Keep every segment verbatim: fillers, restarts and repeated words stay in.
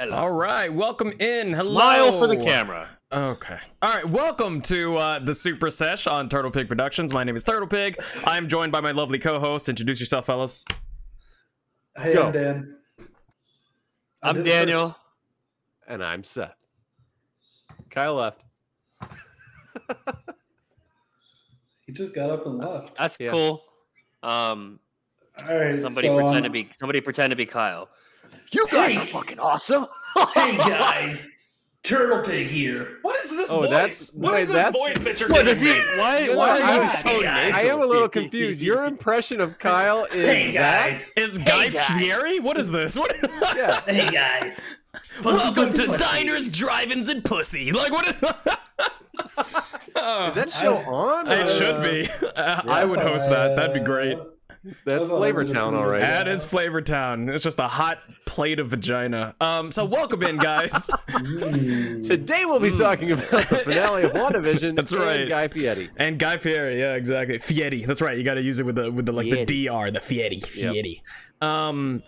Hello. All right, welcome in. Hello. Smile for the camera. Okay. All right, welcome to uh, the Super Sesh on Turtle Pig Productions. My name is Turtle Pig. I'm joined by my lovely co-host. Introduce yourself, fellas. Hey, Go. I'm Dan. I'm, I'm Daniel. First. And I'm Seth. Kyle left. He just got up and left. That's yeah. cool. Um, All right. Somebody so, pretend um, to be. Somebody pretend to be Kyle. You guys hey. are fucking awesome. Hey guys, Turtle Pig here. What is this oh, voice? That's, what wait, is this voice that you're what giving me? Why, why, why are you so nice? I am a little confused. Your impression of Kyle is hey guys. That? Is hey Guy guys. Fieri? What is this? What? Yeah. Hey guys. Pussy, Welcome pussy, to pussy. Diners, Drive-Ins, and Pussy. Like what? Is, oh, is that show I, on? It uh, should be. Yeah. I would host that. That'd be great. That's Flavortown, all right. That is Flavortown. It's just a hot plate of vagina. Um, so welcome in, guys. Today we'll be talking about the finale of WandaVision. That's right. And Guy Fieri. And Guy Fieri, yeah, exactly. Fieri. That's right. You got to use it with the with the like Fieri. The D R, the Fieri. Fieri. Yep. Um,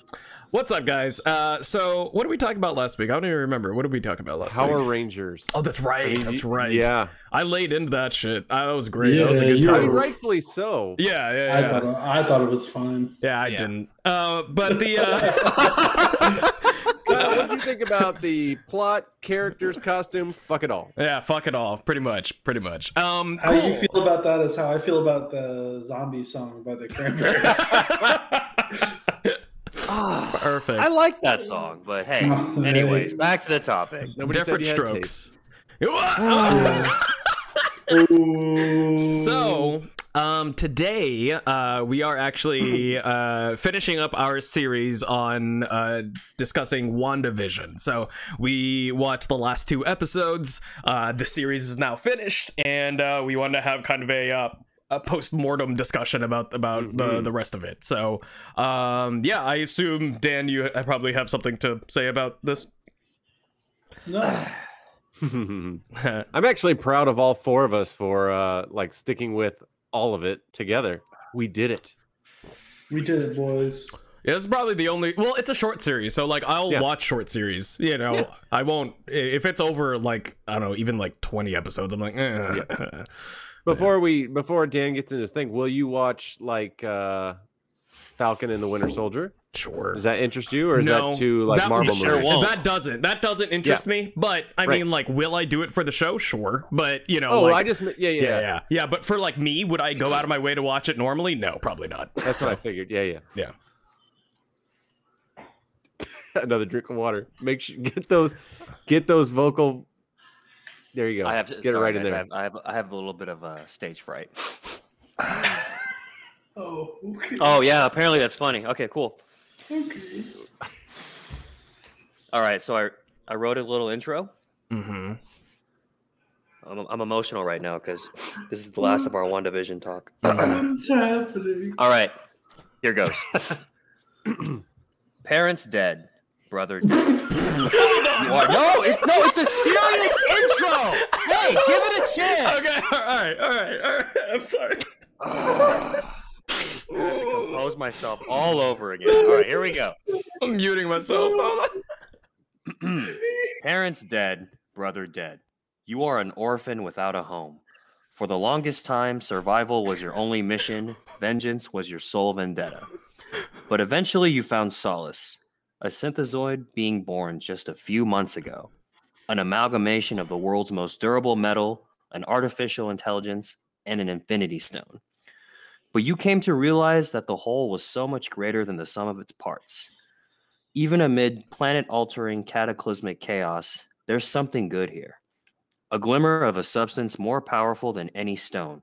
what's up, guys? Uh, so what did we talk about last week? I don't even remember. What did we talk about last Power week? Power Rangers. Oh, that's right. That's right. Yeah. I laid into that shit. I, that was great. Yeah, that was a good time. Were... Rightfully so. Yeah, yeah, yeah. I thought, I thought it was fine. Yeah, I yeah. didn't. Uh, but the... Uh... Uh, what do you think about the plot, characters, costume? Fuck it all. Yeah, fuck it all. Pretty much. Pretty much. Um, cool. How you feel about that is how I feel about the zombie song by the Cranberries. Oh, perfect. I like that song, but hey. Oh, anyways, hey. Back to the topic. Nobody Different strokes. So, um, today uh, we are actually uh, finishing up our series on uh, discussing WandaVision. So we watched the last two episodes. Uh, the series is now finished, and uh, we wanted to have kind of a. Uh, A post-mortem discussion about about mm-hmm. the the rest of it. So um yeah, I assume Dan, you I probably have something to say about this. No. I'm actually proud of all four of us for uh like sticking with all of it together. We did it. We did it, boys. Yeah, it's probably the only. Well, it's a short series, so like I'll yeah. watch short series. You know, yeah. I won't if it's over like I don't know, even like twenty episodes. I'm like, eh. yeah. before yeah. we before Dan gets into his thing, will you watch like uh, Falcon and the Winter Soldier? Sure. Does that interest you, or is no, that too like that Marvel? Sure movies? That doesn't. That doesn't interest yeah. me. But I right. mean, like, will I do it for the show? Sure. But you know, oh, like, I just yeah yeah, yeah, yeah, yeah, yeah. But for like me, would I go out of my way to watch it normally? No, probably not. That's so, what I figured. Yeah, yeah, yeah. Another drink of water. Make sure get those, get those vocal. There you go. I have to, get sorry, it right guys, in there. I have, I have a little bit of uh, stage fright. oh. Okay. Oh yeah. Apparently that's funny. Okay. Cool. Okay. All right. So I I wrote a little intro. Mm-hmm. I'm, I'm emotional right now because this is the last of our WandaVision talk. What's happening? All right. Here goes. Parents dead. Brother, no, it's no, it's a serious intro. Hey, give it a chance. Okay, all right, all right, all right. I'm sorry. I have to compose myself all over again. All right, here we go. I'm muting myself. Parents dead, brother dead. You are an orphan without a home. For the longest time, survival was your only mission. Vengeance was your sole vendetta. But eventually, you found solace. A synthezoid being born just a few months ago. An amalgamation of the world's most durable metal, an artificial intelligence, and an infinity stone. But you came to realize that the whole was so much greater than the sum of its parts. Even amid planet-altering cataclysmic chaos, there's something good here. A glimmer of a substance more powerful than any stone.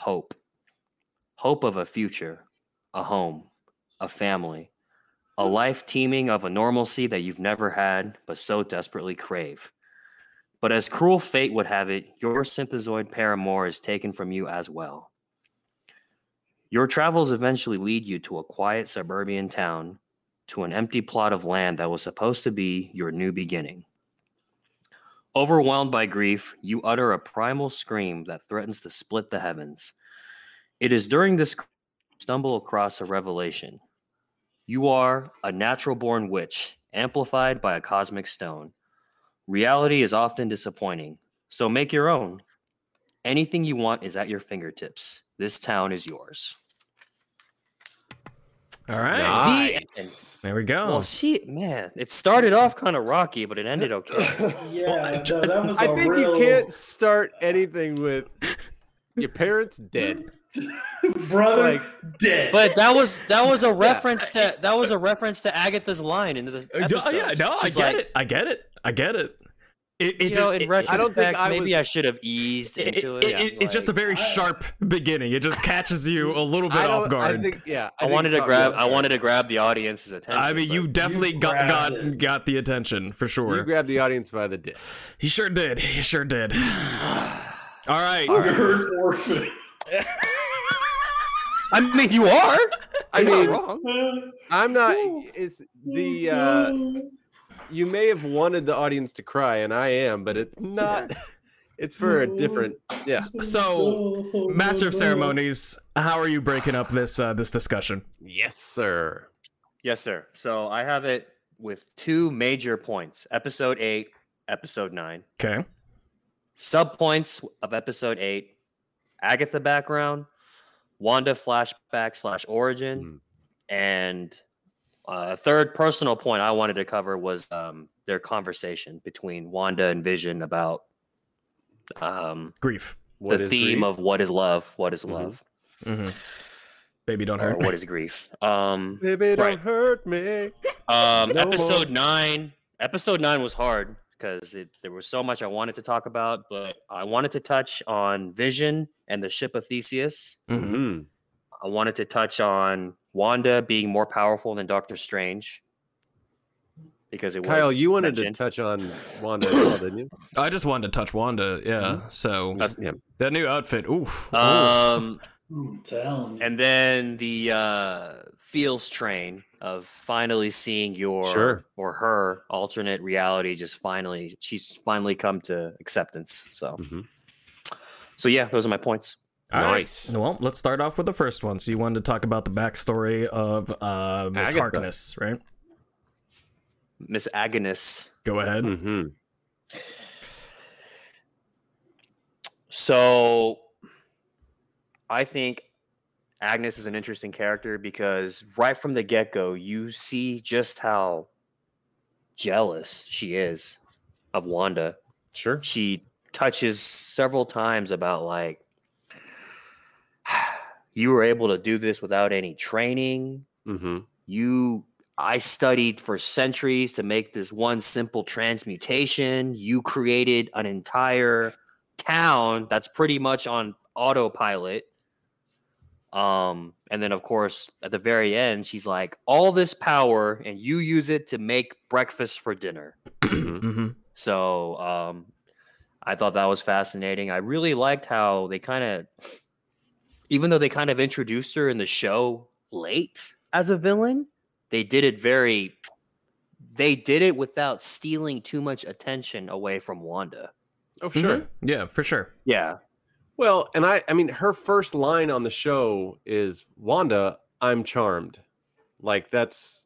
Hope. Hope of a future. A home. A family. A life teeming of a normalcy that you've never had, but so desperately crave. But as cruel fate would have it, your synthezoid paramour is taken from you as well. Your travels eventually lead you to a quiet suburban town, to an empty plot of land that was supposed to be your new beginning. Overwhelmed by grief, you utter a primal scream that threatens to split the heavens. It is during this you stumble across a revelation. You are a natural-born witch, amplified by a cosmic stone. Reality is often disappointing, so make your own. Anything you want is at your fingertips. This town is yours. All right. Nice. The there we go. Well, she, man, it started off kind of rocky, but it ended okay. yeah, well, I, no, that was I a think real... you can't start anything with your parents dead. Brother like, dead. But that was that was a reference yeah. to that was a reference to Agatha's line in the episode. Yeah, no, She's I get like, it. I get it. I get it. It, it you just, know, in it, retrospect, I don't think I maybe was, I should have eased into it. it, it, it like, it's just a very I, sharp beginning. It just catches you a little bit off guard. I think, yeah, I, I think wanted to grab. I wanted to grab the audience's attention. I mean, you definitely you got got, got the attention for sure. You grabbed the audience by the dick. He sure did. He sure did. All right. All right. Nerd orphan. I mean, you are. I mean, not wrong. I'm not. It's the. Uh, You may have wanted the audience to cry, and I am, but it's not. It's for a different, yeah. So, Master of Ceremonies, how are you breaking up this uh, this discussion? Yes, sir. Yes, sir. So I have it with two major points: Episode Eight, Episode Nine. Okay. Subpoints of Episode Eight: Agatha background, Wanda flashback slash origin, mm. and. A uh, third personal point I wanted to cover was um, their conversation between Wanda and Vision about um, grief. What the theme grief? Of what is love? What is love? Mm-hmm. Mm-hmm. Baby, don't hurt. Or me. What is grief? Um, Baby, don't right. hurt me. Um, no episode more. nine. Episode nine was hard because there was so much I wanted to talk about, but I wanted to touch on Vision and the Ship of Theseus. Mm-hmm. I wanted to touch on Wanda being more powerful than Doctor Strange because it was Kyle, you wanted mentioned. to touch on Wanda as well, didn't you? I just wanted to touch Wanda, yeah. Mm-hmm. So uh, yeah. that new outfit, oof. Um, oof. And then the uh, feels train of finally seeing your sure. or her alternate reality just finally, she's finally come to acceptance. So, mm-hmm. so yeah, those are my points. All nice. Right. Well, let's start off with the first one. So you wanted to talk about the backstory of uh, Miss Harkness, right? Miss Agnes. Go ahead. Mm-hmm. So I think Agnes is an interesting character because right from the get-go, you see just how jealous she is of Wanda. Sure. She touches several times about like, you were able to do this without any training. Mm-hmm. You, I studied for centuries to make this one simple transmutation. You created an entire town that's pretty much on autopilot. Um, and then, of course, at the very end, she's like, all this power, and you use it to make breakfast for dinner. mm-hmm. So um, I thought that was fascinating. I really liked how they kind of... Even though they kind of introduced her in the show late as a villain, they did it very... They did it without stealing too much attention away from Wanda. Oh, sure. Mm-hmm. Yeah, for sure. Yeah. Well, and I I mean, her first line on the show is, Wanda, I'm charmed. Like, that's...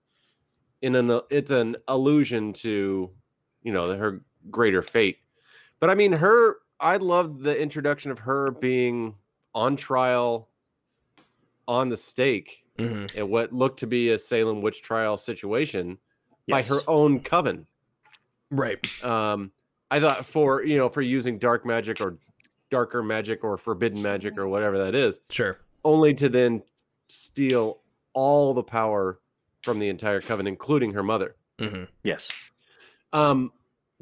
in an It's an allusion to, you know, her greater fate. But, I mean, her... I loved the introduction of her being... on trial, on the stake, mm-hmm. in what looked to be a Salem witch trial situation yes. by her own coven. Right. Um, I thought for, you know, for using dark magic or darker magic or forbidden magic or whatever that is. Sure. Only to then steal all the power from the entire coven, including her mother. Mm-hmm. Yes. Um,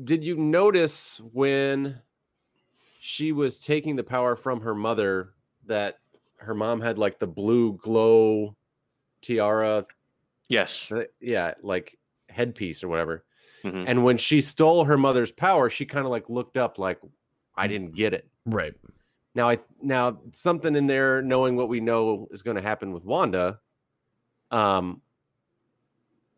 did you notice when she was taking the power from her mother that her mom had like the blue glow tiara. Yes. Yeah. Like headpiece or whatever. Mm-hmm. And when she stole her mother's power, she kind of like looked up like, I didn't get it. Right. Now, I, now something in there, knowing what we know is going to happen with Wanda. Um,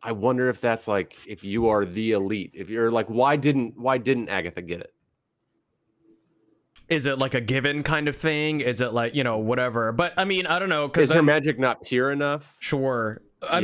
I wonder if that's like, if you are the elite, if you're like, why didn't, why didn't Agatha get it? Is it like a given kind of thing? Is it like, you know, whatever? But I mean, I don't know. Is her magic not pure enough? Sure. Because,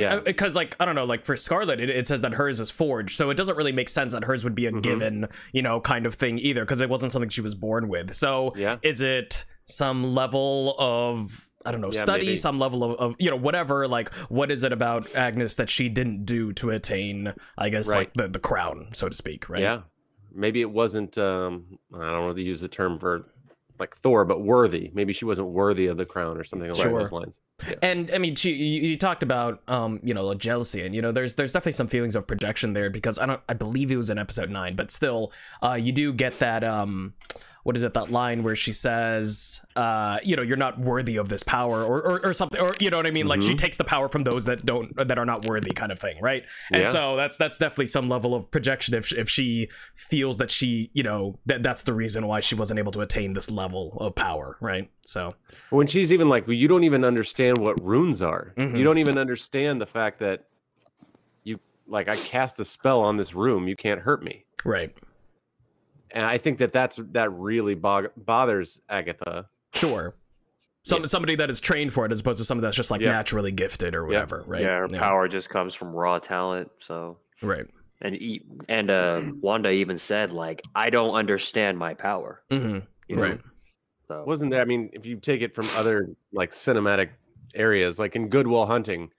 yeah. like, I don't know, like, for Scarlet, it, it says that hers is forged, so it doesn't really make sense that hers would be a mm-hmm. given, you know, kind of thing either, because it wasn't something she was born with. So yeah. is it some level of, I don't know, yeah, study, maybe. some level of, of, you know, whatever, like, what is it about Agnes that she didn't do to attain, I guess, right. like, the, the crown, so to speak, right? Yeah. Maybe it wasn't, um, I don't know if they use the term for... like Thor, but worthy. Maybe she wasn't worthy of the crown or something along sure. those lines. Yeah. And I mean, she, you, you talked about, um, you know, jealousy, and you know, there's there's definitely some feelings of projection there because I don't, I believe it was in episode nine, but still, uh, you do get that. Um, what is it? That line where she says, uh, you know, you're not worthy of this power, or or, or something, or you know what I mean? Mm-hmm. Like she takes the power from those that don't, that are not worthy, kind of thing, right? And yeah. so that's that's definitely some level of projection if if she feels that she, you know, that that's the reason why she wasn't able to attain this level of power, right? So when she's even like, well, you don't even understand what runes are. Mm-hmm. You don't even understand the fact that you like I cast a spell on this room, you can't hurt me, right? And I think that that's, that really bog- bothers Agatha. Sure. Some yeah. Somebody that is trained for it as opposed to somebody that's just like yeah. naturally gifted or whatever, yeah. right? Yeah, her yeah. power just comes from raw talent, so... Right. And e- and uh, Wanda even said, like, I don't understand my power. Mm-hmm. You know? Right. So. Wasn't there, I mean, if you take it from other, like, cinematic areas, like in Good Will Hunting,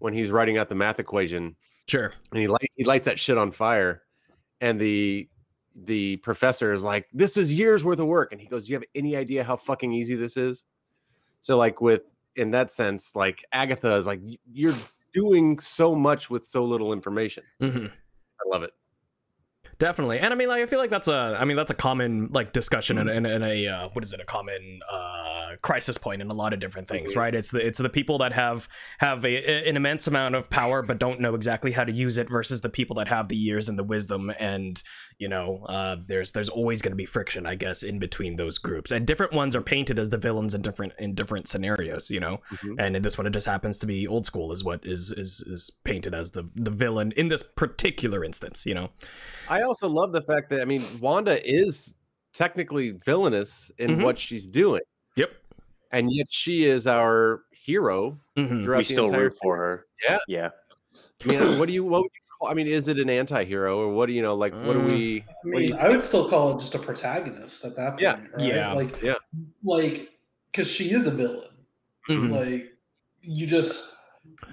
when he's writing out the math equation... Sure. And he, light- he lights that shit on fire, and the... the professor is like, this is years worth of work, and he goes, do you have any idea how fucking easy this is? So like with, in that sense, like Agatha is like, you're doing so much with so little information. Mm-hmm. I love it. Definitely. And I mean, like, I feel like that's a, I mean, that's a common like discussion and, and, and a, uh, what is it? A common uh, crisis point in a lot of different things, right? It's the, it's the people that have, have a, an immense amount of power, but don't know exactly how to use it versus the people that have the years and the wisdom. And, you know, uh, there's, there's always going to be friction, I guess, in between those groups, and different ones are painted as the villains in different, in different scenarios, you know, mm-hmm. and in this one, it just happens to be Old School is what is, is, is painted as the, the villain in this particular instance, you know? I also love the fact that, I mean, Wanda is technically villainous in mm-hmm. what she's doing. Yep. And yet she is our hero. Mm-hmm. We still root for her. Yeah. Yeah. I mean, what do you, what would you call, I mean, is it an anti-hero or what do you know, like, what do we, I mean, do I would still call it just a protagonist at that point. Yeah. Right? Yeah. Like, yeah. Like, because she is a villain. Mm-hmm. Like, you just,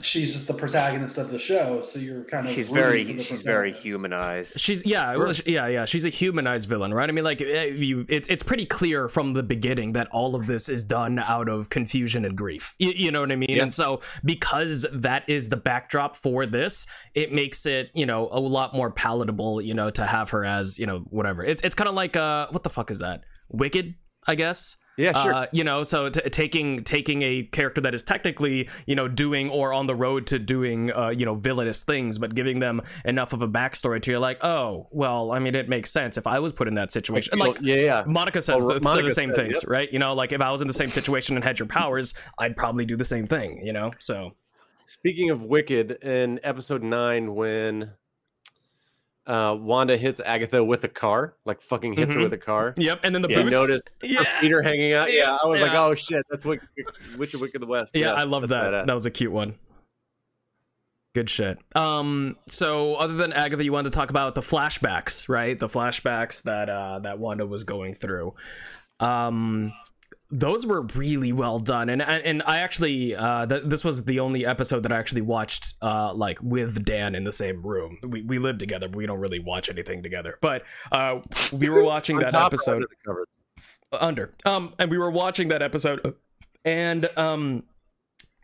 she's just the protagonist of the show, so you're kind of she's very she's very humanized. She's yeah, sure. yeah, yeah. She's a humanized villain, right? I mean, like you, it's it's pretty clear from the beginning that all of this is done out of confusion and grief. You, you know what I mean? Yeah. And so because that is the backdrop for this, it makes it you know a lot more palatable. You know, to have her as you know whatever. It's it's kind of like uh, what the fuck is that? Wicked, I guess. Yeah, sure. Uh, you know, so t- taking taking a character that is technically, you know, doing or on the road to doing, uh, you know, villainous things, but giving them enough of a backstory to you're like, oh, well, I mean, it makes sense if I was put in that situation. Like, yeah, yeah. Monica says well, the, Monica the same says, things, yep. right? You know, like if I was in the same situation and had your powers, I'd probably do the same thing, you know, so. Speaking of Wicked, in episode nine, when uh, Wanda hits Agatha with a car, like fucking hits mm-hmm. her with a car. Yep, and then the boots. You notice yeah. her feet are hanging out. Yeah, yeah. I was yeah. like, oh shit, that's Wicked, Witch of Wicked West. Yeah, yeah I love that. Badass. That was a cute one. Good shit. Um, so other than Agatha, you wanted to talk about the flashbacks, right? The flashbacks that uh, that Wanda was going through. Um. Those were really well done, and and I actually uh, th- this was the only episode that I actually watched uh, like with Dan in the same room. We we live together, but we don't really watch anything together. But uh, we were watching that episode under, under um, and we were watching that episode, and um,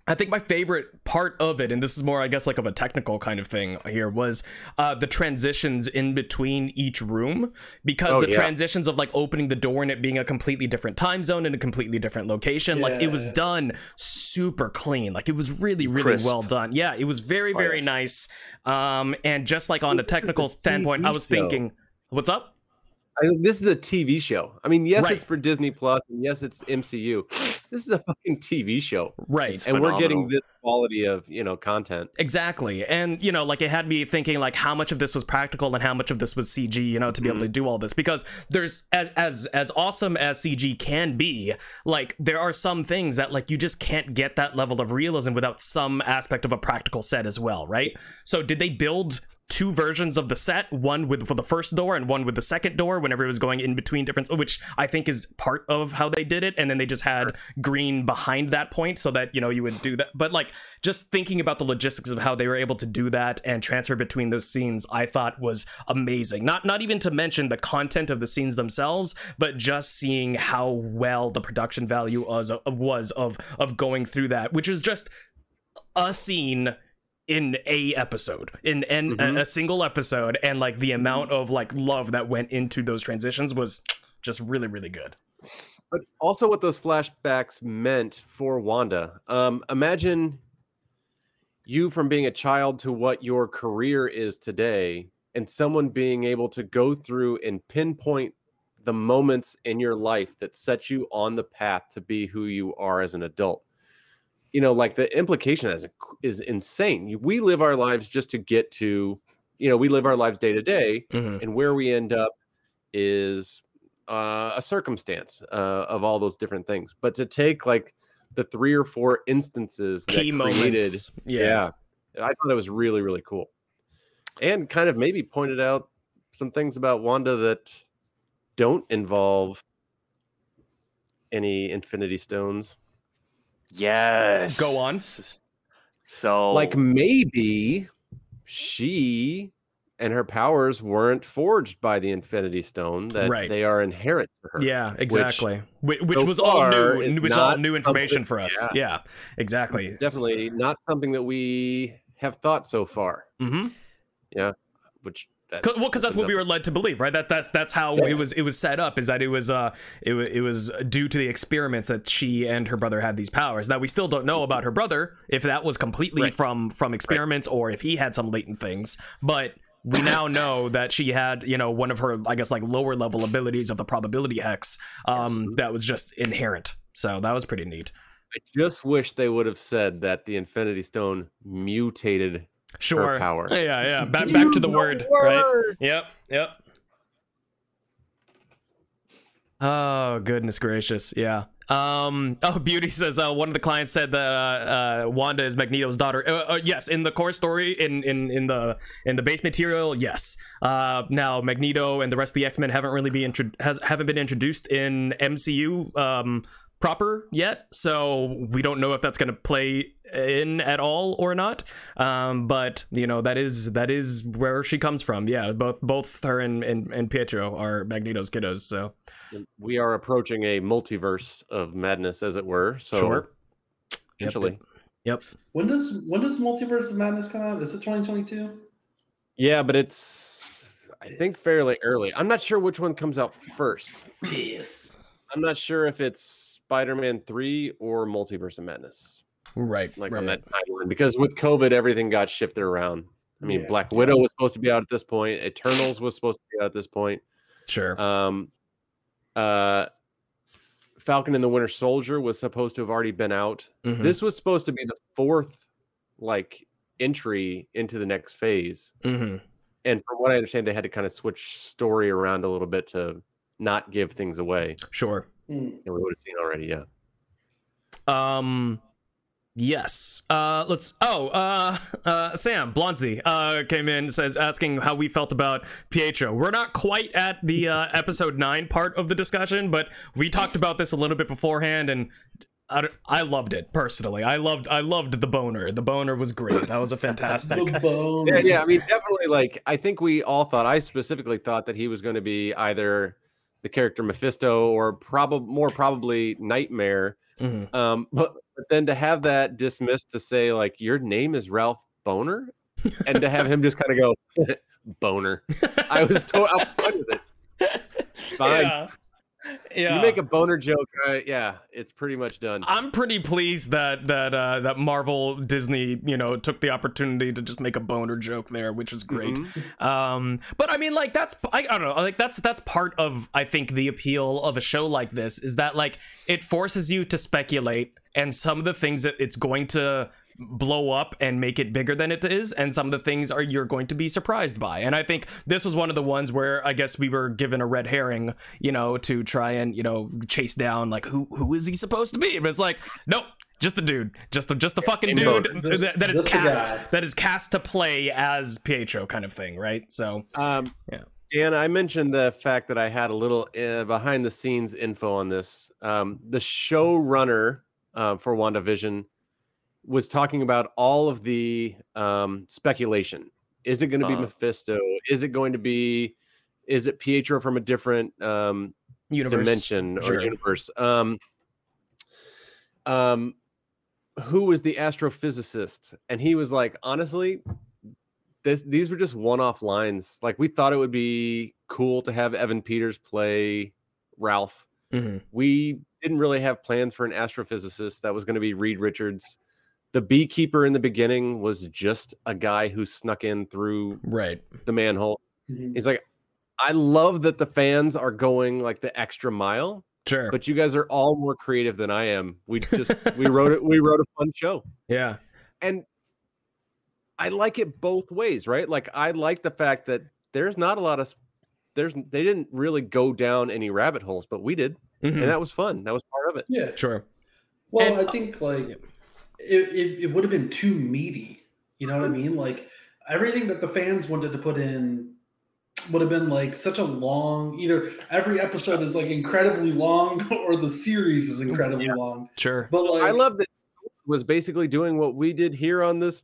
I think my favorite part of it, and this is more I guess like of a technical kind of thing here, was uh, the transitions in between each room, because oh, the yeah. transitions of like opening the door and it being a completely different time zone and a completely different location, yeah. like it was done super clean, like it was really really Crisp. well done. Yeah, it was very very oh, yes. nice. Um, and just like on a technical standpoint, I was thinking, what's up? I mean, this is a T V show. I mean, yes, right. It's for Disney Plus, and yes, it's M C U. This is a fucking T V show, right? It's and phenomenal. We're getting this quality of, you know, content. Exactly, and you know, like it had me thinking, like how much of this was practical and how much of this was C G, you know, to be mm-hmm. able to do all this. Because there's as as as awesome as C G can be, like there are some things that like you just can't get that level of realism without some aspect of a practical set as well, right? So did they build two versions of the set, one with for the first door and one with the second door whenever it was going in between different, which I think is part of how they did it, and then they just had green behind that point so that, you know, you would do that. But like just thinking about the logistics of how they were able to do that and transfer between those scenes, I thought was amazing. Not not even to mention the content of the scenes themselves, but just seeing how well the production value was, was of of going through that, which is just a scene in a episode in, in mm-hmm. a, a single episode, and like the amount of like love that went into those transitions was just really, really good. But also what those flashbacks meant for Wanda, um imagine you from being a child to what your career is today, and someone being able to go through and pinpoint the moments in your life that set you on the path to be who you are as an adult. You know, like the implication is, is insane. We live our lives just to get to, you know, we live our lives day to day, mm-hmm. and where we end up is uh, a circumstance uh, of all those different things. But to take like the three or four instances that key created, yeah. yeah, I thought it was really, really cool, and kind of maybe pointed out some things about Wanda that don't involve any Infinity Stones. Yes. Go on. So, like, maybe she and her powers weren't forged by the Infinity Stone; that right. they are inherent to her. Yeah, exactly. Which, which so was all new, which all new information for us. Yeah, yeah, exactly. It's definitely not something that we have thought so far. Mm-hmm. Yeah, which. Cause, well, because that's what we were led to believe, right? That that's that's how yeah. it was. It was set up is that it was uh it was it was due to the experiments that she and her brother had these powers. Now we still don't know about her brother, if that was completely right. from from experiments right. or if he had some latent things. But we now know that she had, you know, one of her, I guess, like lower level abilities of the probability hex um yes. that was just inherent. So that was pretty neat. I just wish they would have said that the Infinity Stone mutated. Sure. Her power. Yeah, yeah. Back, back to the word, word, right? Yep, yep. Oh, goodness gracious. Yeah. Um. Oh, Beauty says uh, one of the clients said that uh, uh, Wanda is Magneto's daughter. Uh, uh, yes, in the core story, in, in, in the in the base material, yes. Uh, now Magneto and the rest of the X-Men haven't really been intro- has, haven't been introduced in M C U. Um. proper yet, so we don't know if that's going to play in at all or not, um but you know, that is that is where she comes from. Yeah, both both her and and, and Pietro are Magneto's kiddos, so we are approaching a multiverse of madness, as it were. So sure. Actually, yep, yep. when does when does Multiverse of Madness come out? Is it twenty twenty-two? Yeah, but it's I think yes. fairly early. I'm not sure which one comes out first. Yes, I'm not sure if it's Spider-Man three or Multiverse of Madness, right? Like right. on that timeline, because with COVID, everything got shifted around. I mean, yeah. Black Widow was supposed to be out at this point. Eternals was supposed to be out at this point. Sure. Um, uh, Falcon and the Winter Soldier was supposed to have already been out. Mm-hmm. This was supposed to be the fourth, like, entry into the next phase. Mm-hmm. And from what I understand, they had to kind of switch story around a little bit to not give things away. Sure. Mm. We would have seen already, yeah. Um, yes. Uh, let's. Oh, uh, uh, Sam Blonsey uh came in, says asking how we felt about Pietro. We're not quite at the uh, episode nine part of the discussion, but we talked about this a little bit beforehand, and I, I loved it personally. I loved I loved the boner. The boner was great. That was a fantastic. The boner. Yeah, yeah. I mean, definitely. Like, I think we all thought. I specifically thought that he was going to be either the character Mephisto or probably more probably Nightmare. Mm-hmm. Um, but, but then to have that dismissed to say like, your name is Ralph Boner, and to have him just kind of go Boner. I was told I'm fine with it. Fine. Yeah. Yeah. You make a boner joke, right? Yeah, it's pretty much done. I'm pretty pleased that that uh, that Marvel Disney, you know, took the opportunity to just make a boner joke there, which is great. Mm-hmm. Um, but I mean, like that's I, I don't know, like that's that's part of I think the appeal of a show like this is that like it forces you to speculate, and some of the things that it's going to blow up and make it bigger than it is, and some of the things are you're going to be surprised by. And I think this was one of the ones where I guess we were given a red herring, you know, to try and, you know, chase down like who who is he supposed to be. But it's like, nope, just the dude, just the just the fucking dude that, that is cast that is cast to play as Pietro, kind of thing, right? So um yeah. Dan, I mentioned the fact that I had a little uh, behind the scenes info on this. Um the showrunner uh, for WandaVision was talking about all of the um, speculation. Is it going to uh, be Mephisto? Is it going to be, is it Pietro from a different um, universe. dimension sure. or universe? Um, um, who was the astrophysicist? And he was like, honestly, this, these were just one-off lines. Like, we thought it would be cool to have Evan Peters play Ralph. Mm-hmm. We didn't really have plans for an astrophysicist. That was going to be Reed Richards. The beekeeper in the beginning was just a guy who snuck in through right. the manhole. Mm-hmm. He's like, I love that the fans are going like the extra mile. Sure. But you guys are all more creative than I am. We just we wrote it. We wrote a fun show. Yeah. And I like it both ways, right? Like, I like the fact that there's not a lot of there's they didn't really go down any rabbit holes, but we did. Mm-hmm. And that was fun. That was part of it. Yeah, sure. Well, and I think like. It, it it would have been too meaty, you know what I mean? Like, everything that the fans wanted to put in would have been like such a long. Either every episode is like incredibly long, or the series is incredibly yeah, long. Sure, but like, I love that it was basically doing what we did here on this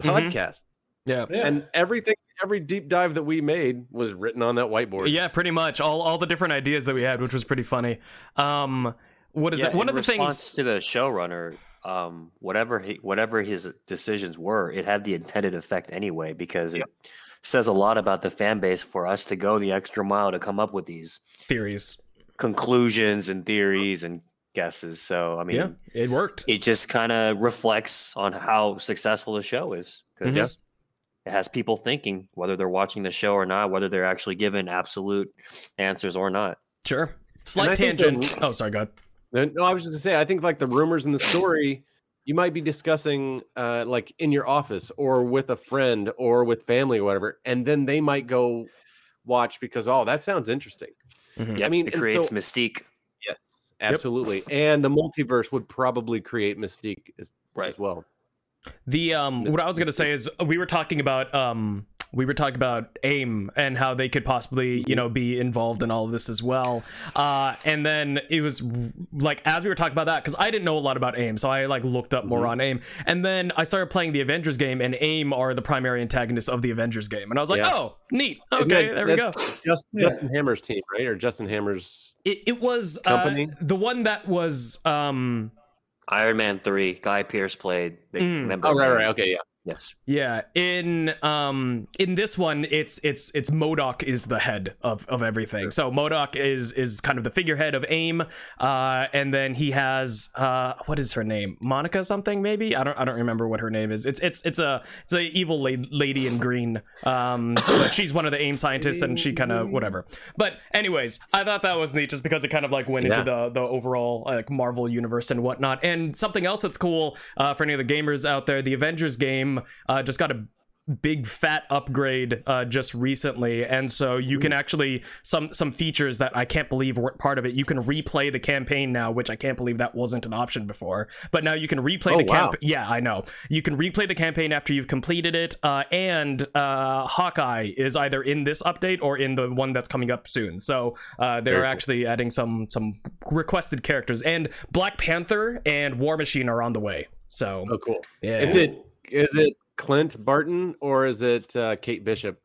podcast. Mm-hmm. Yeah, and everything, every deep dive that we made was written on that whiteboard. Yeah, pretty much all all the different ideas that we had, which was pretty funny. Um, what is yeah, it? One of the things to the showrunner. Um, whatever he, whatever his decisions were, it had the intended effect anyway, because yep. it says a lot about the fan base for us to go the extra mile to come up with these theories, conclusions, and theories and guesses. So I mean, yeah, it worked. It just kind of reflects on how successful the show is, because mm-hmm. it has people thinking whether they're watching the show or not, whether they're actually given absolute answers or not. Sure. Slight tangent. The... Oh, sorry, go ahead. No, I was just gonna say, I think like the rumors in the story, you might be discussing uh, like in your office or with a friend or with family or whatever, and then they might go watch because oh, that sounds interesting. Mm-hmm. Yeah, I mean, it creates so, mystique. Yes, absolutely, yep. And the multiverse would probably create mystique as, right. as well. The um, what I was gonna say is we were talking about um. We were talking about AIM and how they could possibly, you know, be involved in all of this as well. Uh, and then it was like, as we were talking about that, because I didn't know a lot about AIM, so I like looked up more mm-hmm. on AIM. And then I started playing the Avengers game, and AIM are the primary antagonists of the Avengers game. And I was like, yeah. oh, neat. Okay, then, there we go. Just, yeah. Justin Hammer's team, right? Or Justin Hammer's It, it was company? Uh, the one that was... Um, Iron Man three, Guy Pearce played. They mm. remember oh, right, right. Okay, yeah. Yes. Yeah. In um in this one, it's it's it's MODOK is the head of, of everything. Sure. So MODOK is is kind of the figurehead of AIM, uh, and then he has uh what is her name? Monica something maybe? I don't I don't remember what her name is. It's it's it's a it's a evil la- lady in green. Um, but she's one of the AIM scientists, and she kind of whatever. But anyways, I thought that was neat just because it kind of like went yeah. into the the overall like Marvel universe and whatnot. And something else that's cool uh, for any of the gamers out there, the Avengers game. Uh, just got a big fat upgrade uh, just recently, and so you can actually some some features that I can't believe weren't part of it. You can replay the campaign now, which I can't believe that wasn't an option before. But now you can replay oh, the wow. camp. Yeah, I know you can replay the campaign after you've completed it. Uh, and uh, Hawkeye is either in this update or in the one that's coming up soon. So uh, they're Very actually cool. adding some some requested characters, and Black Panther and War Machine are on the way. So oh cool. Yeah, is it? Is it Clint Barton or is it uh, Kate Bishop?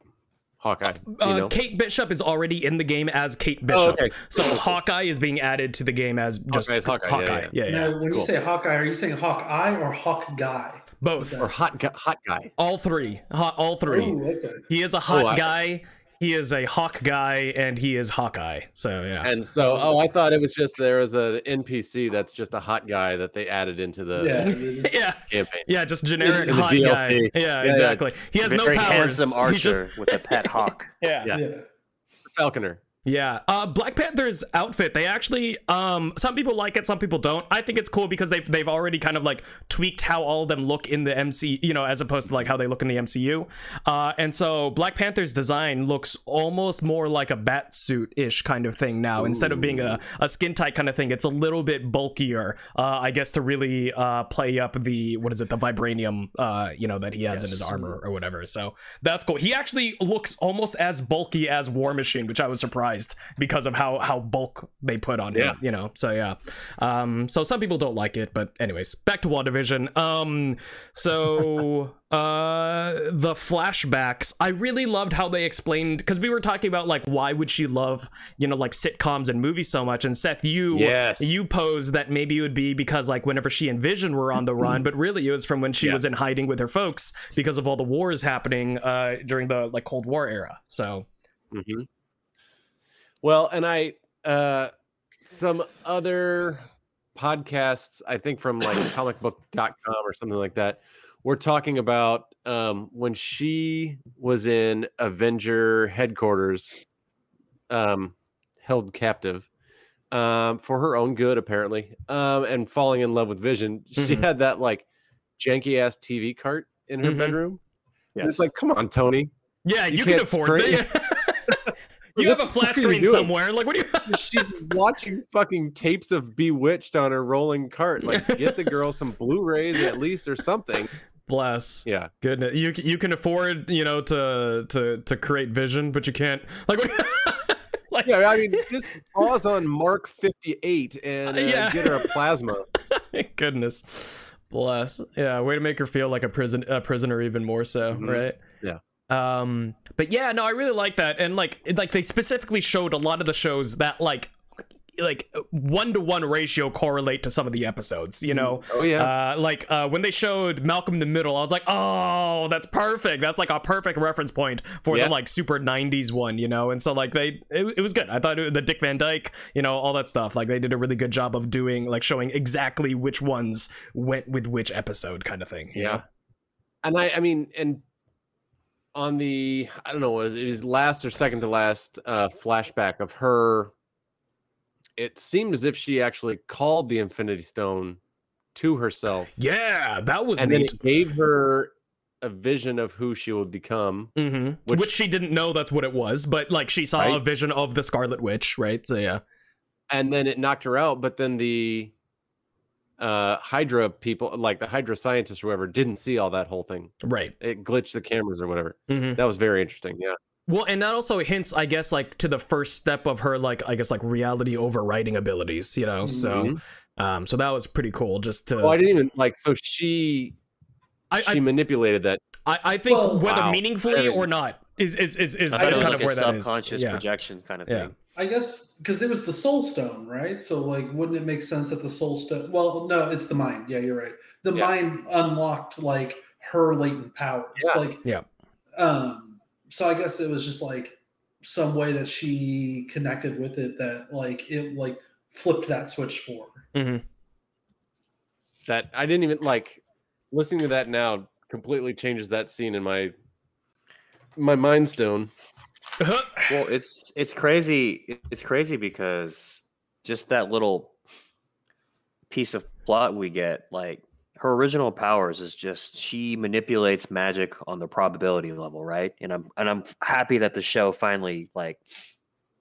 Hawkeye. Uh, know? Kate Bishop is already in the game as Kate Bishop. Oh, okay. So Hawkeye is being added to the game as just Hawkeye. Hawkeye. Hawkeye. Yeah, yeah. yeah, yeah. Now, when cool. you say Hawkeye, are you saying Hawkeye or Hawkeye? Both. Or hot, hot guy. All three. Hot, all three. Ooh, okay. He is a hot oh, wow. guy. He is a Hawk guy, and he is Hawkeye. So yeah. And so, oh, I thought it was just there was an N P C that's just a hot guy that they added into the yeah yeah. campaign. Yeah, just generic hot D L C guy. Yeah, yeah, exactly. Yeah. He has very no powers. Very handsome archer just... with a pet hawk. Yeah. Yeah. yeah. Falconer. Yeah, uh, Black Panther's outfit, they actually, um, some people like it, some people don't. I think it's cool because they've, they've already kind of like tweaked how all of them look in the M C U, you know, as opposed to like how they look in the M C U. Uh, and so Black Panther's design looks almost more like a bat suit-ish kind of thing now. Ooh. Instead of being a, a skin tight kind of thing, it's a little bit bulkier, uh, I guess, to really uh, play up the, what is it, the vibranium, uh, you know, that he has yes. in his armor or whatever. So that's cool. He actually looks almost as bulky as War Machine, which I was surprised because of how how bulk they put on yeah. him, you know. So yeah, um so some people don't like it, but anyways, back to WandaVision. Um so uh the flashbacks, I really loved how they explained, because we were talking about like why would she love, you know, like sitcoms and movies so much, and Seth, you yes. you posed that maybe it would be because like whenever she and Vision were on the run, but really it was from when she yeah. was in hiding with her folks because of all the wars happening uh during the like Cold War era. So mm-hmm. Well, and I, uh, some other podcasts, I think from like comic book dot com or something like that, we're talking about um, when she was in Avenger headquarters, um, held captive um, for her own good, apparently, um, and falling in love with Vision. She mm-hmm. had that like janky ass T V cart in her mm-hmm. bedroom. Yes. And it's like, come on, Tony. Yeah, you, you can afford it. You have a flat screen somewhere. Like, what are you? She's watching fucking tapes of Bewitched on her rolling cart. Like, get the girl some Blu-rays at least or something. Bless. Yeah. Goodness. You you can afford, you know, to to to create Vision, but you can't. Like, what are you... like... yeah. I mean, just pause on Mark fifty-eight and uh, yeah. get her a plasma. Goodness. Bless. Yeah. Way to make her feel like a prison a prisoner even more so, mm-hmm. right? Yeah. Um, but yeah, no, I really like that. And like, like they specifically showed a lot of the shows that like, like one-to-one ratio correlate to some of the episodes, you know. Oh yeah. Uh, like uh, when they showed Malcolm in the Middle, I was like, oh, that's perfect. That's like a perfect reference point for yeah. the like super nineties one, you know. And so like they, it, it was good. I thought it, the Dick Van Dyke, you know, all that stuff. Like they did a really good job of doing like showing exactly which ones went with which episode, kind of thing. Yeah. You know? And I, I mean, and. On the, I don't know, was it his last or second to last uh, flashback of her, it seemed as if she actually called the Infinity Stone to herself. Yeah, that was and neat. Then it gave her a vision of who she would become. Mm-hmm. Which, which she didn't know that's what it was, but like she saw right? a vision of the Scarlet Witch, right? So yeah. And then it knocked her out, but then the uh Hydra people, like the Hydra scientists or whoever, didn't see all that whole thing, right? It glitched the cameras or whatever. Mm-hmm. That was very interesting. Yeah, well, and that also hints, I guess, like to the first step of her, like I guess, like reality overriding abilities, you know. Mm-hmm. So um so that was pretty cool. Just to oh, I didn't even like so she I, she I, manipulated that I I think well, whether wow. meaningfully or not is is is, is, is kind like of where that is subconscious yeah. projection kind of yeah. thing. I guess because it was the soul stone, right? So like, wouldn't it make sense that the soul stone, well, no, it's the mind. Yeah, you're right. The yeah. mind unlocked like her latent powers. Yeah. Like, yeah. Um, so I guess it was just like some way that she connected with it that like, it like flipped that switch for her. Mm-hmm. That I didn't even like listening to that now completely changes that scene in my, my mind stone. Well, it's it's crazy. It's crazy because just that little piece of plot we get, like her original powers is just she manipulates magic on the probability level, right? And I'm and I'm happy that the show finally like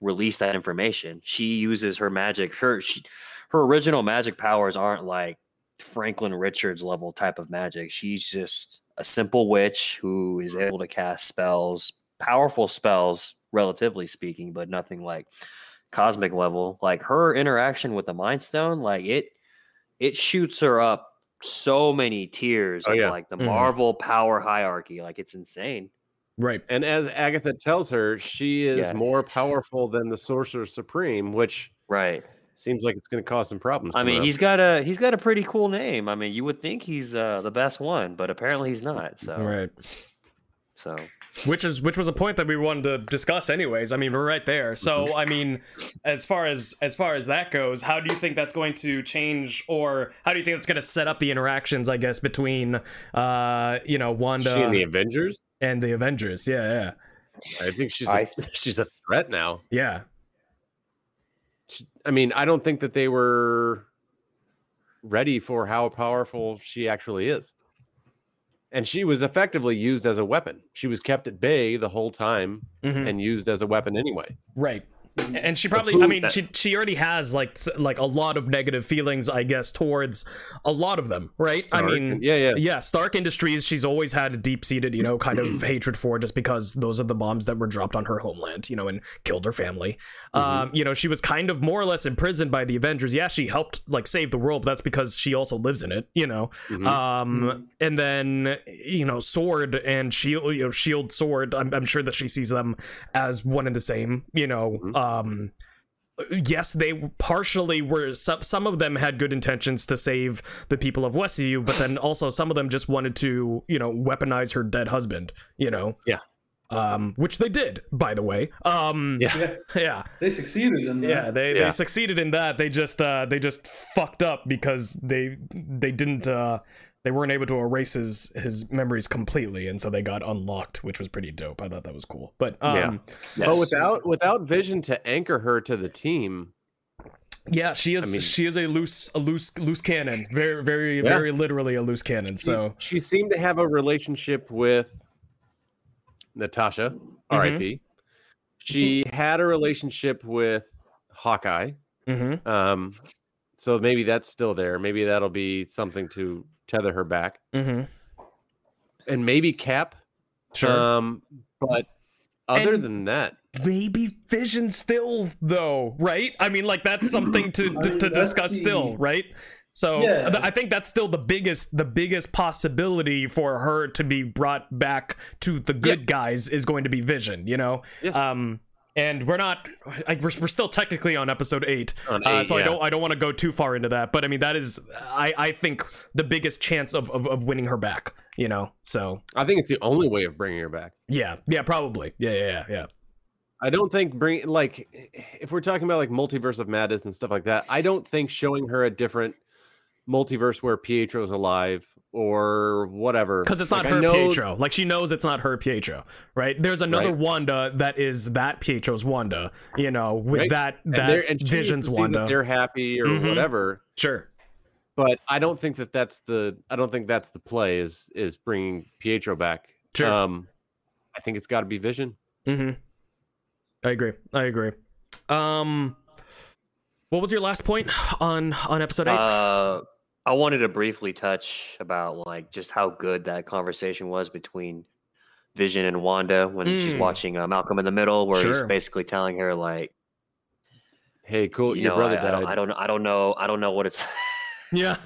released that information. She uses her magic. Her she, her original magic powers aren't like Franklin Richards level type of magic. She's just a simple witch who is able to cast spells. Powerful spells, relatively speaking, but nothing like cosmic level. Like her interaction with the Mind Stone, like it, it shoots her up so many tiers oh, of yeah. like the mm-hmm. Marvel power hierarchy. Like it's insane, right? And as Agatha tells her, she is yeah. more powerful than the Sorcerer Supreme, which right seems like it's going to cause some problems. I mean, he's got a he's got a pretty cool name. I mean, you would think he's uh, the best one, but apparently he's not. So right, so. which is which was a point that we wanted to discuss anyways. I mean, we're right there. So I mean, as far as as far as that goes, how do you think that's going to change, or how do you think that's going to set up the interactions, I guess, between uh you know, Wanda she and the Avengers and the Avengers? Yeah, yeah. I think she's a, I th- she's a threat now. Yeah. I mean, I don't think that they were ready for how powerful she actually is. And she was effectively used as a weapon. She was kept at bay the whole time, mm-hmm. and used as a weapon anyway. Right. And she probably, I mean, that. she she already has like like a lot of negative feelings, I guess, towards a lot of them, right? Stark. I mean, yeah, yeah, yeah. Stark Industries, she's always had a deep-seated, you know, kind of hatred for, just because those are the bombs that were dropped on her homeland, you know, and killed her family. Mm-hmm. Um, you know, she was kind of more or less imprisoned by the Avengers. Yeah, she helped like save the world, but that's because she also lives in it, you know. Mm-hmm. Um, mm-hmm. And then, you know, Sword and Shield, you know, Shield, Sword. I'm, I'm sure that she sees them as one and the same, you know. Mm-hmm. Um, Um, yes, they partially were, some, some of them had good intentions to save the people of Westview, but then also some of them just wanted to, you know, weaponize her dead husband, you know? Yeah. Um, which they did, by the way. Um, yeah. Yeah. They succeeded in that. Yeah, they, yeah. they succeeded in that. They just, uh, they just fucked up because they, they didn't, uh, they weren't able to erase his, his memories completely, and so they got unlocked, which was pretty dope. I thought that was cool. But um, yeah. yes. but without without Vision to anchor her to the team, yeah, she is I mean, she is a loose a loose loose cannon, very very yeah. very literally a loose cannon. So she, she seemed to have a relationship with Natasha, R I P. Mm-hmm. She had a relationship with Hawkeye. Mm-hmm. Um, so maybe that's still there. Maybe that'll be something to tether her back. Mm-hmm. And maybe Cap. Sure. Um, but other and than that, maybe Vision still, though, right? I mean, like, that's something to to, I mean, to discuss the... still, right? So yeah. th- I think that's still the biggest the biggest possibility for her to be brought back to the good yeah. guys is going to be Vision, you know? Yes. Um, and we're not, like, we're, we're still technically on episode eight, on eight uh, so yeah. I don't, I don't want to go too far into that. But I mean, that is, I, I think the biggest chance of, of, of winning her back, you know. So I think it's the only way of bringing her back. Yeah, yeah, probably. Yeah, yeah, yeah. yeah. I don't think bring like if we're talking about like Multiverse of Madness and stuff like that, I don't think showing her a different multiverse where Pietro's alive or whatever, because it's not like, her know... Pietro, like, she knows it's not her Pietro, right? There's another right. Wanda that is that Pietro's Wanda, you know, with right. that that and and Vision's Wanda. They're happy or mm-hmm. whatever, sure, but I don't think that that's the I don't think that's the play is is bringing Pietro back. Sure. um I think it's got to be Vision. Mm-hmm. I agree. I agree. Um, what was your last point on on episode eight? Uh... I wanted to briefly touch about like just how good that conversation was between Vision and Wanda when mm. she's watching uh, Malcolm in the Middle, where sure. he's basically telling her like, "Hey, cool, you your know, brother I, died. I don't, I don't know, I don't know what it's." Yeah,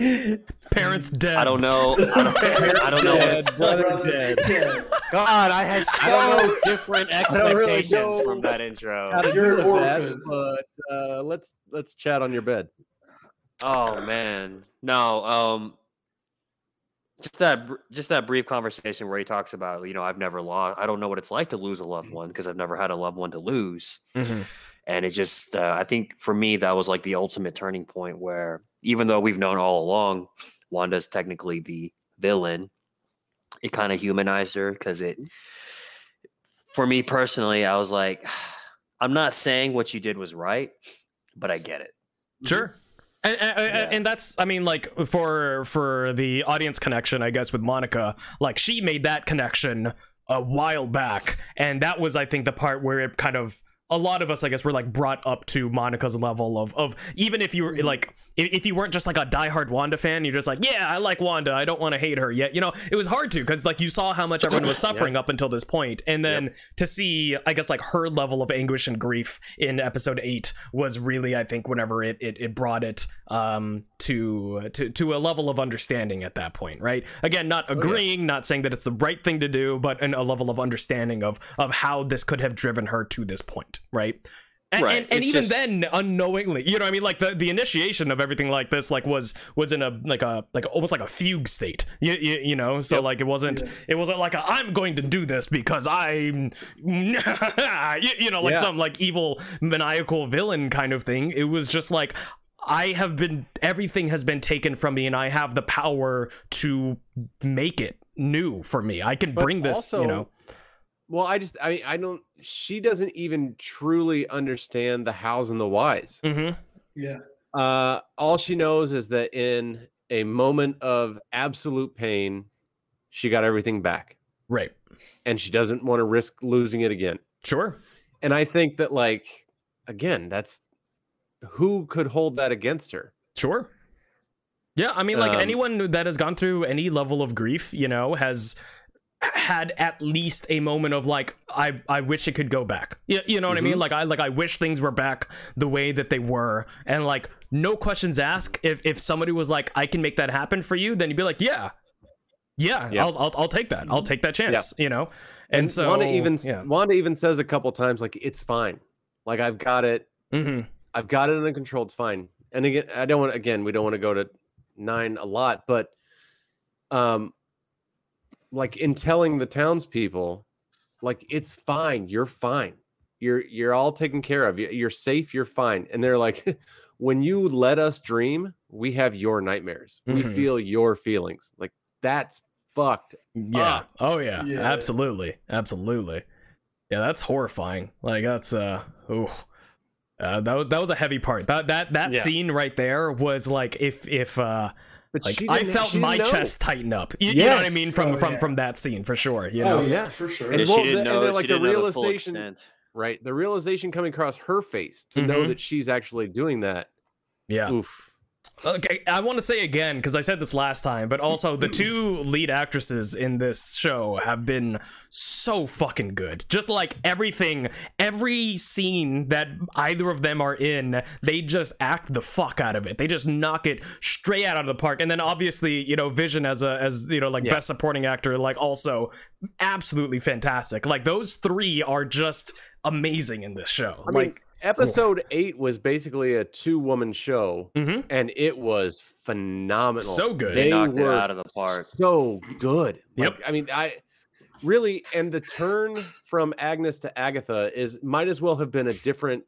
parents dead. I don't know. I don't, I don't know what it's. Brother dead. dead. God, I had so I different expectations really from that intro. You're an orphan, but uh, let's let's chat on your bed. Oh man, no. Um, just that, just that brief conversation where he talks about, you know, I've never lost. I don't know what it's like to lose a loved one because I've never had a loved one to lose. Mm-hmm. And it just, uh, I think for me, that was like the ultimate turning point where, even though we've known all along, Wanda's technically the villain, it kind of humanized her because it. For me personally, I was like, I'm not saying what you did was right, but I get it. Sure. And, and, yeah. and that's, I mean, like, for for the audience connection, I guess, with Monica, like, she made that connection a while back. And that was, I think, the part where it kind of, a lot of us, I guess, were, like, brought up to Monica's level of, of even if you were, like, if you weren't just, like, a diehard Wanda fan, you're just like, yeah, I like Wanda, I don't want to hate her yet. You know, it was hard to, because, like, you saw how much everyone was suffering yeah. up until this point. And then yep. to see, I guess, like, her level of anguish and grief in episode eight was really, I think, whenever it, it, it brought it um, to, to to a level of understanding at that point, right? Again, not agreeing, oh, yeah. not saying that it's the right thing to do, but in a level of understanding of of how this could have driven her to this point. Right. And, right. and, and even just... then, unknowingly, you know, I mean, like the, the initiation of everything like this, like was was in a like a like almost like a fugue state, you, you, you know. So yep. like it wasn't yeah. it wasn't like a, I'm going to do this because I'm, you, you know, like yeah. some like evil maniacal villain kind of thing. It was just like, I have been, everything has been taken from me, and I have the power to make it new for me. I can but bring this, also, you know. Well, I just, I, I don't. She doesn't even truly understand the hows and the whys. Mm-hmm. Yeah. Uh, all she knows is that in a moment of absolute pain, she got everything back. Right. And she doesn't want to risk losing it again. Sure. And I think that, like, again, that's, who could hold that against her? Sure. Yeah. I mean, like, um, anyone that has gone through any level of grief, you know, has had at least a moment of like, I, I wish it could go back. You, you know what mm-hmm. I mean? Like I like I wish things were back the way that they were. And like, no questions asked. If if somebody was like, I can make that happen for you, then you'd be like, yeah, yeah, yeah. I'll, I'll I'll take that. I'll take that chance. Yeah. You know. And, and so Wanda even yeah. Wanda even says a couple times like, it's fine. Like I've got it. Mm-hmm. I've got it under control. It's fine. And again, I don't want. Again, we don't want to go to nine a lot, but um. like in telling the townspeople, like, it's fine. You're fine. You're, you're all taken care of. You're safe. You're fine. And they're like, when you let us dream, we have your nightmares. Mm-hmm. We feel your feelings. Like, that's fucked. Yeah. Up. Oh yeah. yeah. Absolutely. Absolutely. Yeah. That's horrifying. Like that's uh oh, uh, that was, that was a heavy part. That, that, that yeah. scene right there was like, if, if, uh, But like I felt my know. chest tighten up. You, yes. you know what I mean from oh, from yeah. from that scene for sure. You know, oh, yeah, for sure. And, and well, she didn't the, know. And then, like, she the didn't know the full extent. Right, the realization coming across her face to mm-hmm. know that she's actually doing that. Yeah. Oof. Okay, I want to say again because I said this last time, but also the two lead actresses in this show have been so fucking good. Just like everything, every scene that either of them are in, they just act the fuck out of it. They just knock it straight out of the park. And then obviously, you know, Vision as a as you know, like yeah. best supporting actor, like also absolutely fantastic. Like those three are just amazing in this show. I mean, like. Episode eight was basically a two-woman show, mm-hmm. and it was phenomenal. So good, they, they knocked it out of the park. So good. Yep. Like, I mean, I really, and the turn from Agnes to Agatha is might as well have been a different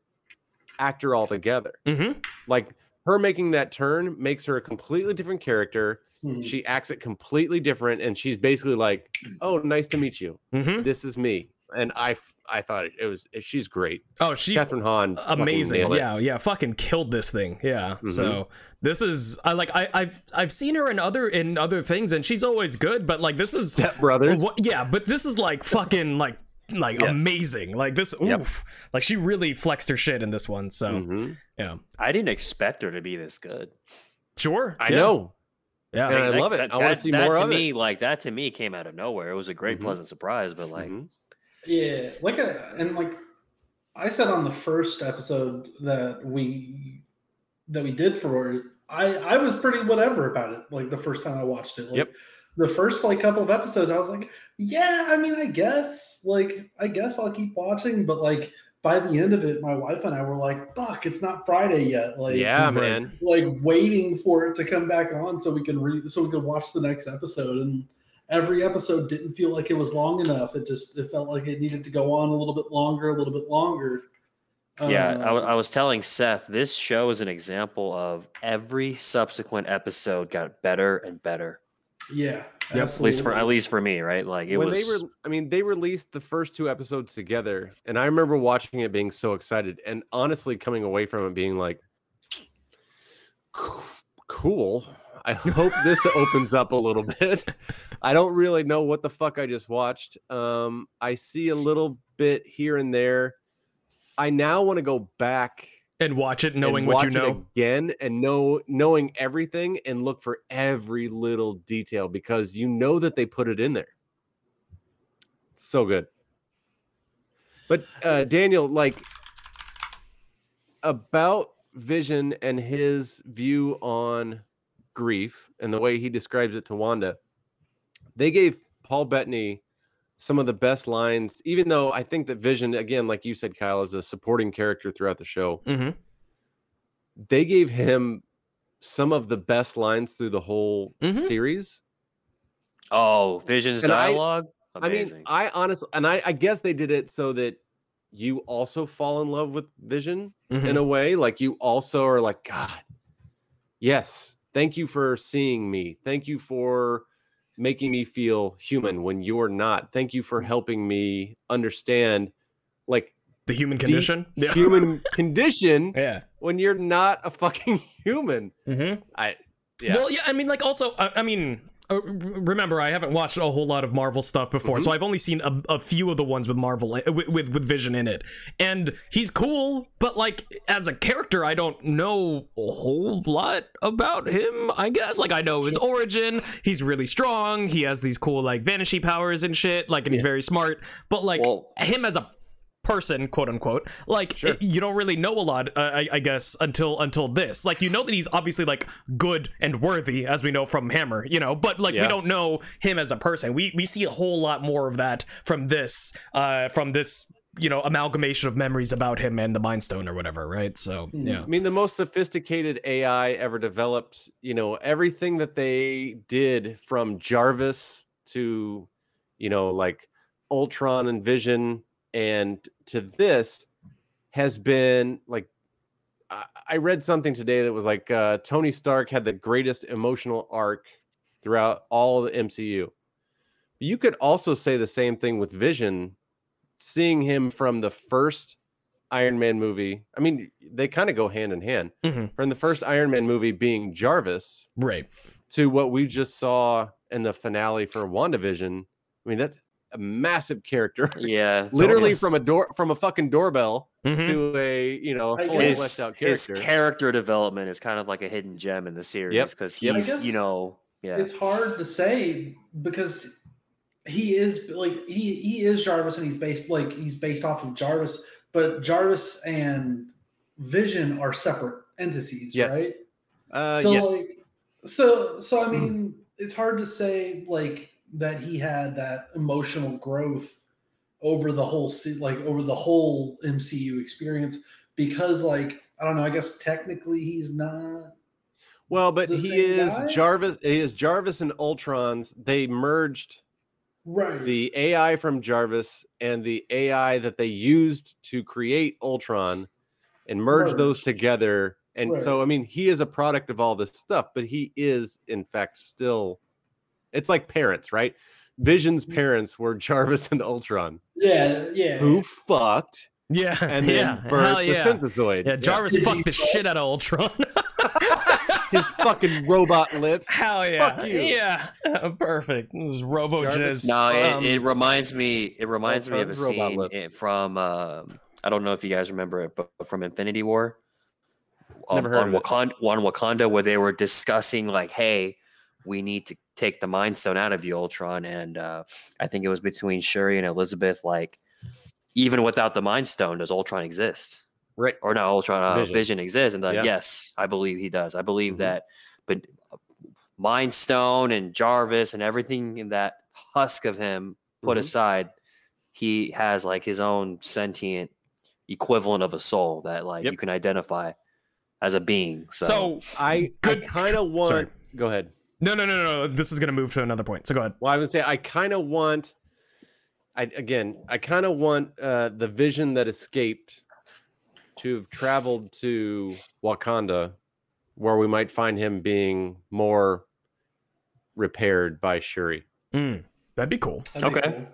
actor altogether. Mm-hmm. Like her making that turn makes her a completely different character. Mm-hmm. She acts it completely different, and she's basically like, "Oh, nice to meet you. Mm-hmm. This is me." And I, I thought it was. She's great. Oh, she Catherine Hahn, amazing. Yeah, yeah. Fucking killed this thing. Yeah. Mm-hmm. So this is. I like. I, I've I've seen her in other in other things, and she's always good. But like this is Step Brothers. What, yeah, but this is like fucking like like yes. amazing. Like this. Oof. Yep. Like she really flexed her shit in this one. So mm-hmm. yeah, I didn't expect her to be this good. Sure, I yeah. know. Yeah, and I, mean, I love that, it. I want to see that, more that of to it. Me, like that to me came out of nowhere. It was a great mm-hmm. pleasant surprise, but like. Mm-hmm. Yeah, like a, and like I said on the first episode that we that we did for it, I I was pretty whatever about it. Like the first time I watched it, like yep. the first like couple of episodes, I was like, yeah, I mean, I guess like I guess I'll keep watching. But like by the end of it, my wife and I were like, fuck, it's not Friday yet. Like yeah, we were, man, like waiting for it to come back on so we can read so we can watch the next episode and. Every episode didn't feel like it was long enough. It just it felt like it needed to go on a little bit longer, a little bit longer. Um, yeah, I, w- I was telling Seth, this show is an example of every subsequent episode got better and better. Yeah, yep. At least for at least for me, right? Like it when was. They re- I mean, they released the first two episodes together, and I remember watching it, being so excited, and honestly coming away from it being like, cool. I hope this opens up a little bit. I don't really know what the fuck I just watched. Um, I see a little bit here and there. I now want to go back and watch it, knowing what you know again, and know knowing everything, and look for every little detail because you know that they put it in there. It's so good. But uh, Daniel, like about Vision and his view on grief and the way he describes it to Wanda, they gave Paul Bettany some of the best lines, even though I think that Vision, again, like you said, Kyle, is a supporting character throughout the show. Mm-hmm. They gave him some of the best lines through the whole mm-hmm. series. Oh, Vision's and dialogue. I, I mean, I honestly, and I, I guess they did it so that you also fall in love with Vision mm-hmm. in a way. Like you also are like, God, yes. Thank you for seeing me. Thank you for making me feel human when you're not. Thank you for helping me understand, like, the human condition. Yeah. Human condition. Yeah. When you're not a fucking human. Mm-hmm. I. Yeah. Well, yeah. I mean, like, also, I, I mean, remember, I haven't watched a whole lot of Marvel stuff before, mm-hmm. so I've only seen a, a few of the ones with Marvel with, with with Vision in it, and he's cool, but like as a character, I don't know a whole lot about him. I guess like I know his origin. He's really strong. He has these cool like vanishing powers and shit. Like, and yeah. he's very smart. But like Whoa. him as a person, quote unquote, like sure. you don't really know a lot, uh, I, I guess, until until this. Like, you know that he's obviously like good and worthy, as we know from Hammer, you know, but like yeah. we don't know him as a person. We we see a whole lot more of that from this, uh, from this, you know, amalgamation of memories about him and the Mind Stone or whatever, right? So yeah, I mean, the most sophisticated A I ever developed. You know, everything that they did from Jarvis to, you know, like Ultron and Vision. And to this has been like, I, I read something today that was like, uh, Tony Stark had the greatest emotional arc throughout all the M C U. You could also say the same thing with Vision, seeing him from the first Iron Man movie. I mean, they kind of go hand in hand mm-hmm. from the first Iron Man movie being Jarvis, right, to what we just saw in the finale for WandaVision. I mean, that's a massive character, yeah, literally his, from a door from a fucking doorbell mm-hmm. to a, you know, fully fleshed out character. His character development is kind of like a hidden gem in the series because yep. he's yep. you know yeah it's hard to say because he is like he he is Jarvis and he's based like he's based off of Jarvis, but Jarvis and Vision are separate entities, yes. right? Uh, so yes. like so so I mean mm. it's hard to say like that he had that emotional growth over the whole like over the whole M C U experience because like I don't know, I guess technically he's not well, but he is guy. Jarvis he is Jarvis and Ultron's. They merged right. the A I from Jarvis and the A I that they used to create Ultron and merged, merged. those together. And right. so I mean he is a product of all this stuff, but he is in fact still it's like parents, right? Vision's parents were Jarvis and Ultron. Yeah, yeah. Who yeah. fucked? Yeah, and then yeah. birthed yeah. the synthesoid. Yeah, Jarvis yeah. fucked the shit out of Ultron. His fucking robot lips. Hell yeah! Fuck you. Yeah, perfect. This is Robo Jarvis. Jizz. No, um, it, it reminds me. It reminds me of a scene it, from. Uh, I don't know if you guys remember it, but from Infinity War. Never um, heard on of Wakanda, it. On Wakanda, where they were discussing like, "Hey, we need to take the Mind Stone out of you, Ultron." And uh, I think it was between Shuri and Elizabeth, like, even without the Mind Stone, does Ultron exist? Right. Or not Ultron, uh, Vision. Vision exists. And like, yeah. yes, I believe he does. I believe mm-hmm. that but Mind Stone and Jarvis and everything in that husk of him put mm-hmm. aside, he has, like, his own sentient equivalent of a soul that, like, yep. you can identify as a being. So, so I, I kind of want... Sorry. Go ahead. No, no, no, no. This is going to move to another point. So go ahead. Well, I would say I kind of want, I again, I kind of want uh, the Vision that escaped to have traveled to Wakanda, where we might find him being more repaired by Shuri. Mm, that'd be cool. That'd okay. Be cool.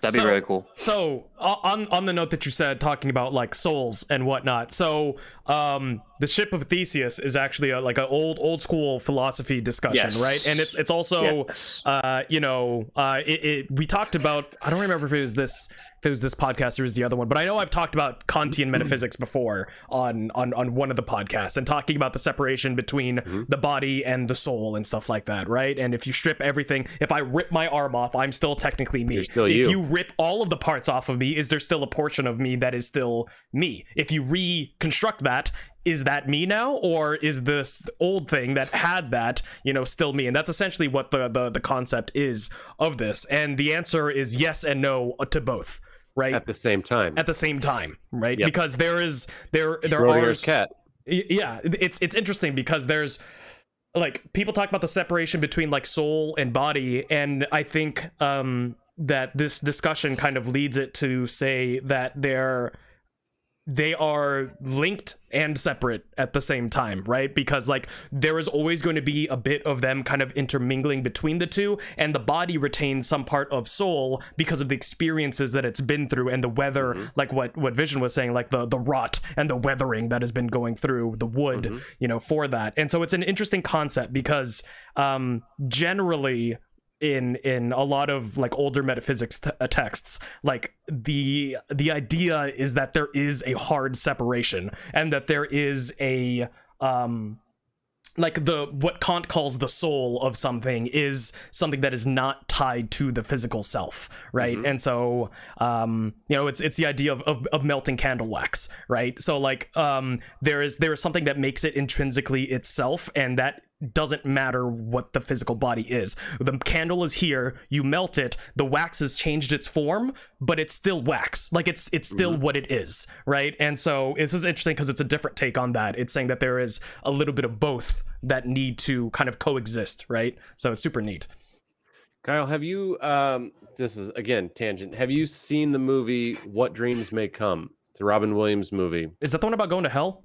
That'd so, be really cool. So on on the note that you said, talking about like souls and whatnot. So um, the Ship of Theseus is actually a, like an old old school philosophy discussion, yes. right? And it's it's also yes. uh, you know uh, it, it. We talked about. I don't remember if it was this if it was this podcast or it was the other one, but I know I've talked about Kantian metaphysics before on on on one of the podcasts and talking about the separation between mm-hmm. the body and the soul and stuff like that, right? And if you strip everything, if I rip my arm off, I'm still technically me. You're still if you. you rip all of the parts off of me, is there still a portion of me that is still me? If you reconstruct that, is that me now, or is this old thing that had that, you know, still me? And that's essentially what the the, the concept is of this. And the answer is yes and no to both, right? At the same time. At the same time, right? Yep. Because there is there there are cat. Yeah, it's it's interesting because there's like people talk about the separation between like soul and body, and I think um, that this discussion kind of leads it to say that they're. They are linked and separate at the same time, right? Because like there is always going to be a bit of them kind of intermingling between the two, and the body retains some part of soul because of the experiences that it's been through and the weather, mm-hmm. like what what Vision was saying, like the the rot and the weathering that has been going through the wood, mm-hmm. you know, for that. And so it's an interesting concept because um generally in in a lot of like older metaphysics t- uh, texts, like the the idea is that there is a hard separation and that there is a um like the what Kant calls the soul of something is something that is not tied to the physical self, right? Mm-hmm. And so um you know it's it's the idea of, of of melting candle wax, right? So like um there is there is something that makes it intrinsically itself, and that doesn't matter what the physical body is. The candle is here, you melt it, the wax has changed its form, but it's still wax. Like it's it's still what it is, right? And so this is interesting because it's a different take on that. It's saying that there is a little bit of both that need to kind of coexist, right? So it's super neat. Kyle, have you um this is again tangent, have you seen the movie What Dreams May Come? It's a Robin Williams movie. Is that the one about going to hell?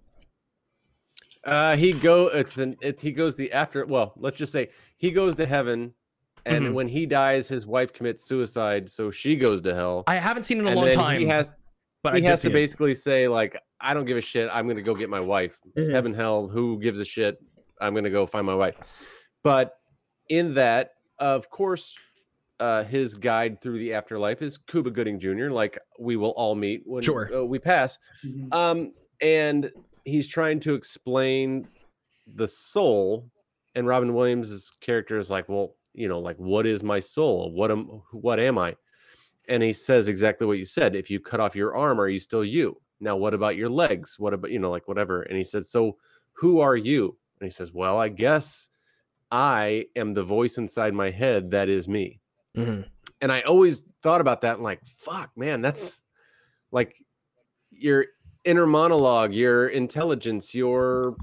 Uh, he go. It's an. It, he goes the after. Well, let's just say he goes to heaven, and mm-hmm. when he dies, his wife commits suicide, so she goes to hell. I haven't seen it in a and long time. He has, but he I has to basically it. say like, I don't give a shit. I'm gonna go get my wife. Mm-hmm. Heaven, hell, who gives a shit? I'm gonna go find my wife. But in that, of course, uh, his guide through the afterlife is Cuba Gooding Junior Like we will all meet when sure. uh, we pass. Mm-hmm. Um, and. He's trying to explain the soul, and Robin Williams' character is like, well, you know, like, what is my soul? What am, what am I? And he says exactly what you said. If you cut off your arm, are you still you? Now, what about your legs? What about, you know, like whatever. And he says, so who are you? And he says, well, I guess I am the voice inside my head. That is me. Mm-hmm. And I always thought about that and like, fuck, man, that's like you're, inner monologue, your intelligence, your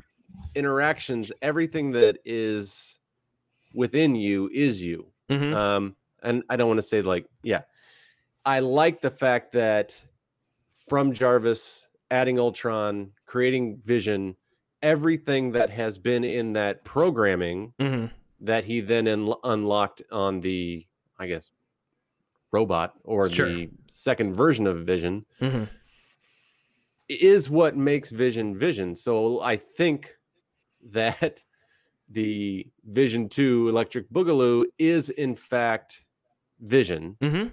interactions, everything that is within you is you. Mm-hmm. Um, and I don't want to say like, yeah, I like the fact that from Jarvis, adding Ultron, creating Vision, everything that has been in that programming mm-hmm. that he then un- unlocked on the, I guess, robot or sure. the second version of Vision. Mm-hmm. Is what makes Vision Vision. So I think that the Vision two Electric Boogaloo is in fact Vision. Mm-hmm.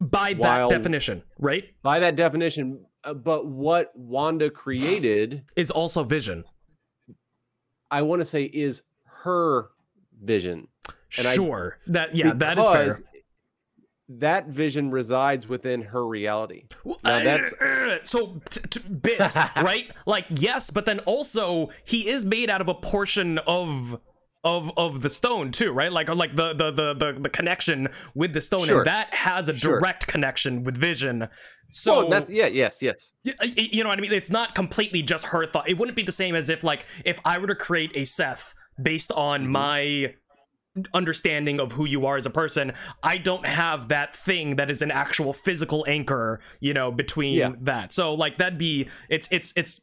By While, that definition, right? By that definition. Uh, but what Wanda created... is also Vision. I want to say is her Vision. And sure. I, that Yeah, that is fair. That Vision resides within her reality. Now that's... So, t- t- bits, right? Like, yes, but then also, he is made out of a portion of of of the stone, too, right? Like, or like the, the, the, the, the connection with the stone, sure. and that has a sure. direct connection with Vision. So well, that's, yeah, yes, yes. You, you know what I mean? It's not completely just her thought. It wouldn't be the same as if, like, if I were to create a Seth based on mm-hmm. my... understanding of who you are as a person, I don't have that thing that is an actual physical anchor, you know, between yeah. that. So like that'd be it's it's it's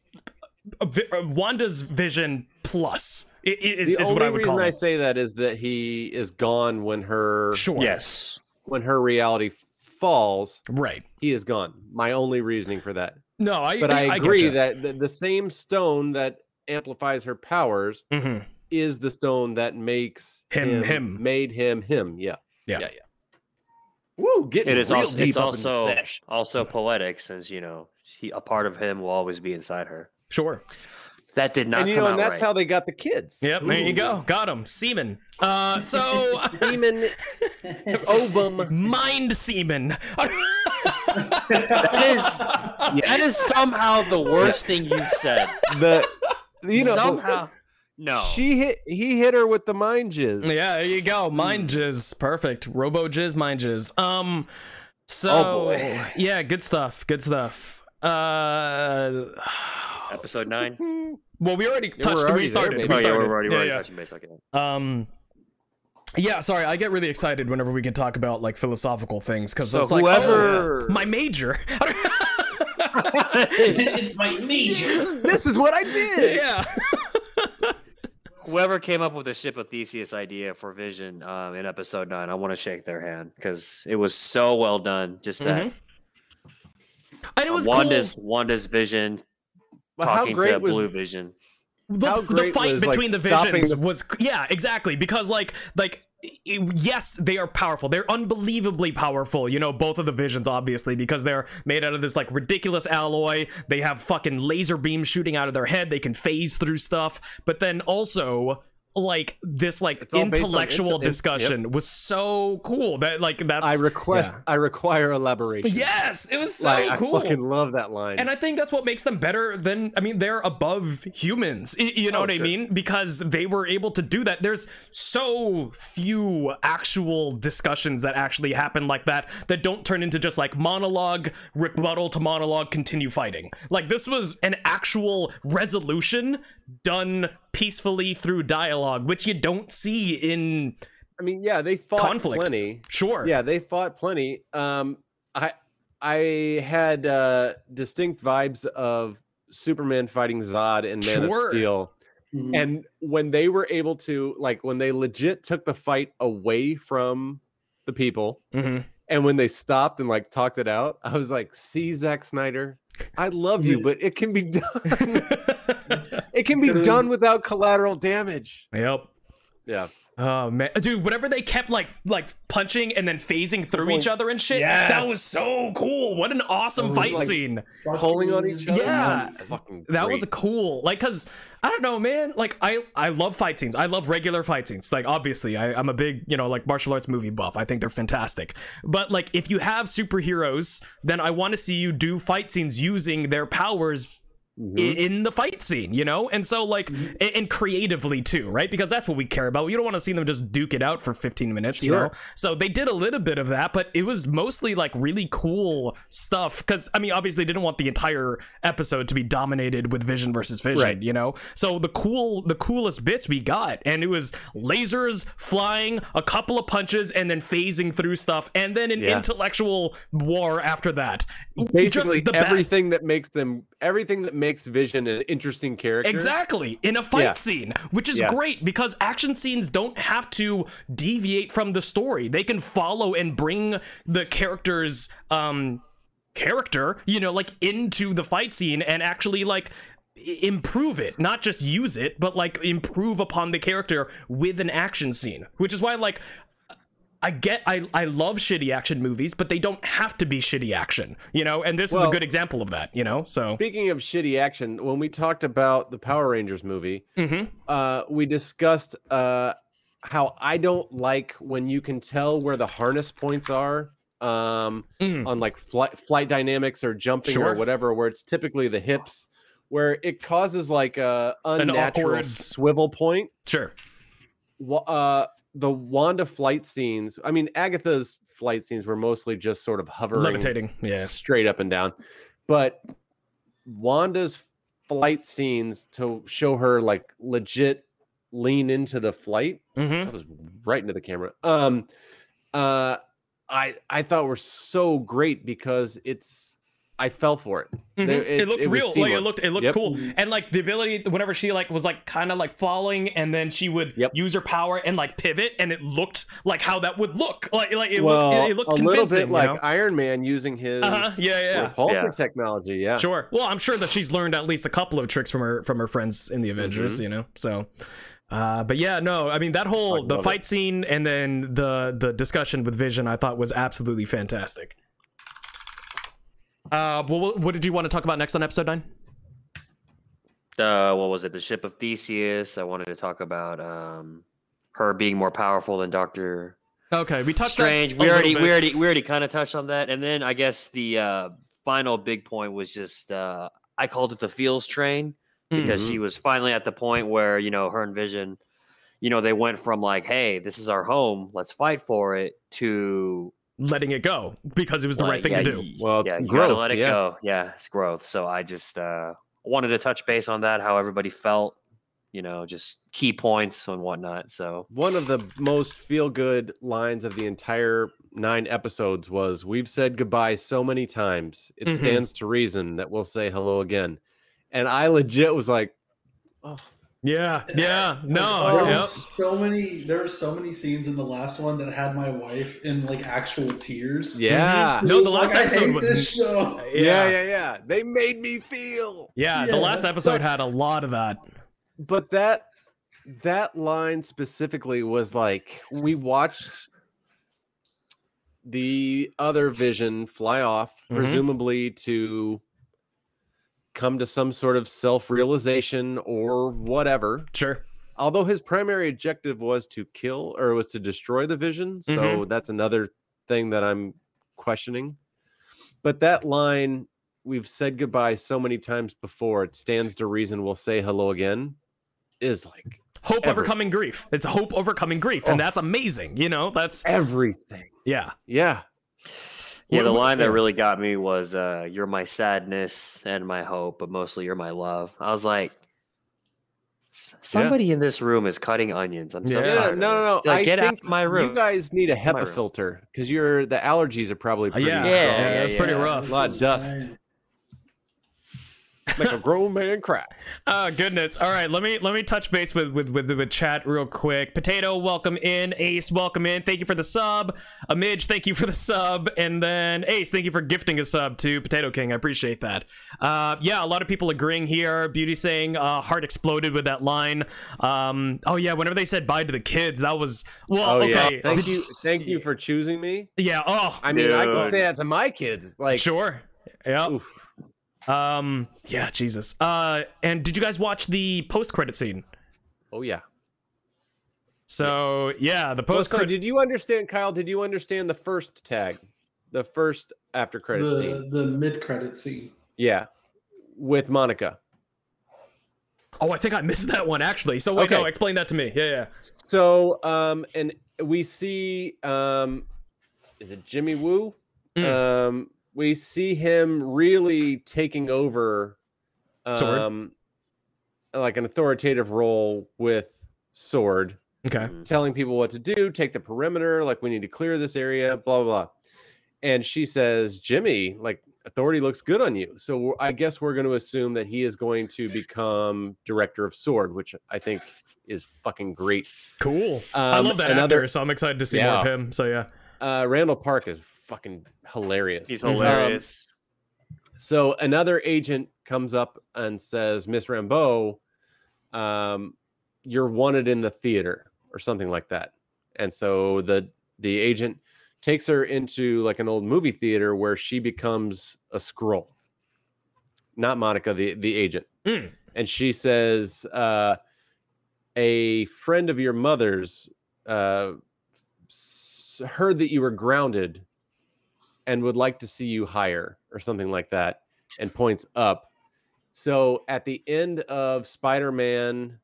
Wanda's Vision plus is, is what I would call it. The only reason I say that is that he is gone when her sure yes when her reality falls, right? He is gone. My only reasoning for that. No, I but I, I agree I that the, the same stone that amplifies her powers. Mm-hmm. Is the stone that makes him him, him. made him him yeah yeah yeah, yeah. Woo, getting it is real also deep it's also also poetic since you know he, a part of him will always be inside her sure That did not and, you come know, out and that's right. how they got the kids. Yep, there Ooh. you go. Got them. Semen. Uh, so... Semen. Ovum. Mind semen. that is that is somehow the worst thing you said. The, you know, somehow. No. She hit, he hit her with the mind jizz. Yeah, there you go. Mind jizz. Perfect. Robo jizz, mind jizz. Um, so, oh boy. Yeah, good stuff. Good stuff. Uh... Episode nine. Well, we already touched. We're already we started. There, we started. Oh, yeah, we're already, yeah, already yeah. touching base. Okay. Um, yeah. Sorry, I get really excited whenever we can talk about like philosophical things because so it's like whoever... oh, my major. It's my major. This is what I did. Yeah. Whoever came up with the Ship of Theseus idea for Vision um, in episode nine, I want to shake their hand because it was so well done. Just mm-hmm. that. And it was uh, Wanda's cool. Wanda's vision. Talking how great to was, Blue Vision. The, the fight was, between like, the Visions the... was... Yeah, exactly. Because, like, like it, yes, they are powerful. They're unbelievably powerful, you know, both of the Visions, obviously, because they're made out of this, like, ridiculous alloy. They have fucking laser beams shooting out of their head. They can phase through stuff. But then also... like this like intellectual inter- discussion yep. was so cool that like that's I request yeah. I require elaboration. Yes, it was so like, cool. I fucking love that line. And I think that's what makes them better than I mean they're above humans. You know oh, what sure. I mean? Because they were able to do that. There's so few actual discussions that actually happen like that that don't turn into just like monologue, rebuttal to monologue, continue fighting. Like this was an actual resolution done peacefully through dialogue, which you don't see in I mean yeah they fought conflict. plenty sure yeah they fought plenty um I I had uh distinct vibes of Superman fighting Zod in Man sure. of Steel mm-hmm. and when they were able to like when they legit took the fight away from the people mm-hmm. and when they stopped and like talked it out I was like see Zack Snyder I love you but it can be done It can be done without collateral damage. Yep. Yeah. Oh man, dude! Whenever they kept like like punching and then phasing through oh, each other and shit, yes. that was so cool. What an awesome fight like scene! Pulling on each other. Yeah, man, that was cool. Like, cause I don't know, man. Like, I I love fight scenes. I love regular fight scenes. Like, obviously, I, I'm a big you know like martial arts movie buff. I think they're fantastic. But like, if you have superheroes, then I want to see you do fight scenes using their powers. Mm-hmm. in the fight scene, you know? And so, like, mm-hmm. and creatively, too, right? Because that's what we care about. You don't want to see them just duke it out for fifteen minutes, sure. you know? So they did a little bit of that, but it was mostly, like, really cool stuff. Because, I mean, obviously, they didn't want the entire episode to be dominated with Vision versus Vision, right. you know? So the cool, the coolest bits we got, and it was lasers flying, a couple of punches, and then phasing through stuff, and then an yeah. intellectual war after that. Basically, just the everything best. that makes them, everything that makes makes Vision an interesting character exactly in a fight yeah. scene, which is yeah. great because action scenes don't have to deviate from the story. They can follow and bring the character's um character you know like into the fight scene and actually like improve it, not just use it, but like improve upon the character with an action scene, which is why like I get I I love shitty action movies, but they don't have to be shitty action, you know, and this well, is a good example of that, you know. So speaking of shitty action, when we talked about the Power Rangers movie, mm-hmm. uh, we discussed uh, how I don't like when you can tell where the harness points are um, mm. on like flight flight dynamics or jumping sure. or whatever, where it's typically the hips, where it causes like a unnatural awkward... swivel point. Sure. Uh, The Wanda flight scenes, I mean, Agatha's flight scenes were mostly just sort of hovering, levitating, yeah, straight up and down. But Wanda's flight scenes to show her like legit lean into the flight, mm-hmm. that was right into the camera. Um, uh, I I thought were so great because it's. I fell for it. Mm-hmm. There, it, it looked it real. Like, it looked, it looked yep. cool. And like the ability, whenever she like was like kind of like falling, and then she would yep. use her power and like pivot, and it looked like how that would look. Like, like it, well, looked, it looked a convincing, little bit like you know? Iron Man using his uh-huh. yeah, yeah. repulsor yeah. technology. Yeah, sure. Well, I'm sure that she's learned at least a couple of tricks from her from her friends in the Avengers. Mm-hmm. You know, so. Uh, but yeah, no, I mean, that whole the fight it. scene and then the the discussion with Vision, I thought was absolutely fantastic. Uh, well, what did you want to talk about next on episode nine? Uh, what was it? The Ship of Theseus. I wanted to talk about um, her being more powerful than Doctor Okay, we touched Strange. We already, we already, we already kind of touched on that. And then I guess the uh, final big point was just uh, I called it the feels train because mm-hmm. she was finally at the point where, you know, her and Vision, you know, they went from like, hey, this is our home, let's fight for it, to letting it go because it was the like, right thing yeah, to do. You, well, it's yeah, growth, you gotta let it yeah. go. Yeah, it's growth. So I just. Uh, wanted to touch base on that, how everybody felt, you know, just key points and whatnot. So one of the most feel-good lines of the entire nine episodes was, we've said goodbye so many times, it mm-hmm. stands to reason that we'll say hello again. And I legit was like, oh yeah yeah no there yep. so many there were so many scenes in the last one that had my wife in like actual tears. Yeah no the last like, episode was this show. Yeah. yeah yeah yeah they made me feel yeah, yeah the last episode but, had a lot of that, but that that line specifically was like, we watched the other Vision fly off mm-hmm. presumably to come to some sort of self-realization or whatever. Sure. Although his primary objective was to kill or was to destroy the Vision. So mm-hmm. that's another thing that I'm questioning. But that line, we've said goodbye so many times before, it stands to reason we'll say hello again, is like hope everything. Overcoming grief. It's hope overcoming grief. Oh. And that's amazing. You know, that's everything. Yeah. Yeah. Yeah, the line that really got me was, uh, you're my sadness and my hope, but mostly you're my love. I was like, somebody yeah. in this room is cutting onions. I'm so yeah. tired. No, no, no. It's like, I get out of my room. You guys need a HEPA filter because your the allergies are probably pretty rough. Yeah, yeah, yeah, yeah, that's yeah. pretty rough. A lot of dust. Like a grown man cry. Oh goodness! All right, let me let me touch base with with with, with chat real quick. Potato, welcome in. Ace, welcome in. Thank you for the sub. Amidge, thank you for the sub, and then Ace, thank you for gifting a sub to Potato King. I appreciate that. Uh, yeah, a lot of people agreeing here. Beauty saying uh, heart exploded with that line. Um, oh yeah, whenever they said bye to the kids, that was well. Oh, okay, yeah. thank you, thank you for choosing me. Yeah. Oh, I mean, dude. I can say that to my kids. Like, sure. Yeah. Oof. Um, yeah, Jesus. Uh, and did you guys watch the post-credit scene? Oh, yeah. So, yes. yeah, the post-credit... Well, so did you understand, Kyle, did you understand the first tag? The first after-credit the, scene? The mid-credit scene. Yeah. With Monica. Oh, I think I missed that one, actually. So, wait, okay. no, explain that to me. Yeah, yeah. So, um, and we see, um, is it Jimmy Woo? Mm. Um... We see him really taking over, um, Sword? like an authoritative role with Sword. Okay. Telling people what to do, take the perimeter, like we need to clear this area, blah, blah, blah. And she says, Jimmy, like authority looks good on you. So I guess we're going to assume that he is going to become director of Sword, which I think is fucking great. Cool. Um, I love that another, actor, so I'm excited to see yeah. more of him. So yeah. Uh, Randall Park is fucking hilarious. He's hilarious. Um, so another agent comes up and says, Miss Rambeau, um, you're wanted in the theater or something like that. And so the the agent takes her into like an old movie theater where she becomes a Skrull. Not Monica, the, the agent. Mm. And she says, uh, a friend of your mother's uh, heard that you were grounded and would like to see you higher or something like that, and points up. So at the end of Spider-Man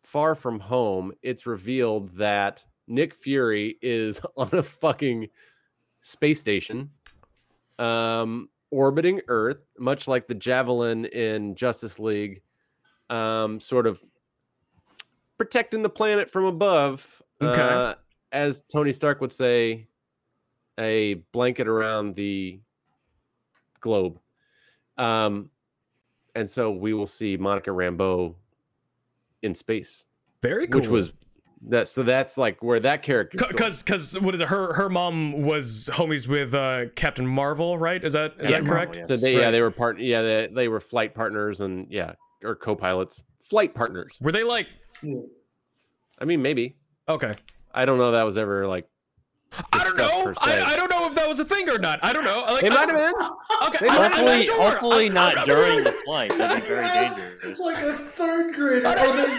Far From Home, it's revealed that Nick Fury is on a fucking space station um, orbiting Earth, much like the Javelin in Justice League, um, sort of protecting the planet from above. Okay. Uh, as Tony Stark would say, a blanket around the globe. Um, and so we will see Monica Rambeau in space. Very cool. Which was that. So that's like where that character. Because because what is it? Her her mom was homies with uh, Captain Marvel, right? Is that is yeah, that correct? Marvel, yes. So they, right. yeah, they were part. Yeah, they, they were flight partners and yeah, or co-pilots. Flight partners. Were they like? I mean, maybe. Okay. I don't know. That was ever like. I don't know. I, I don't know if that that was a thing or not. I don't know. Like, it might have been. Okay. Hopefully, sure. hopefully I'm, not I'm, during the flight. That'd be very dangerous. Like a third grader.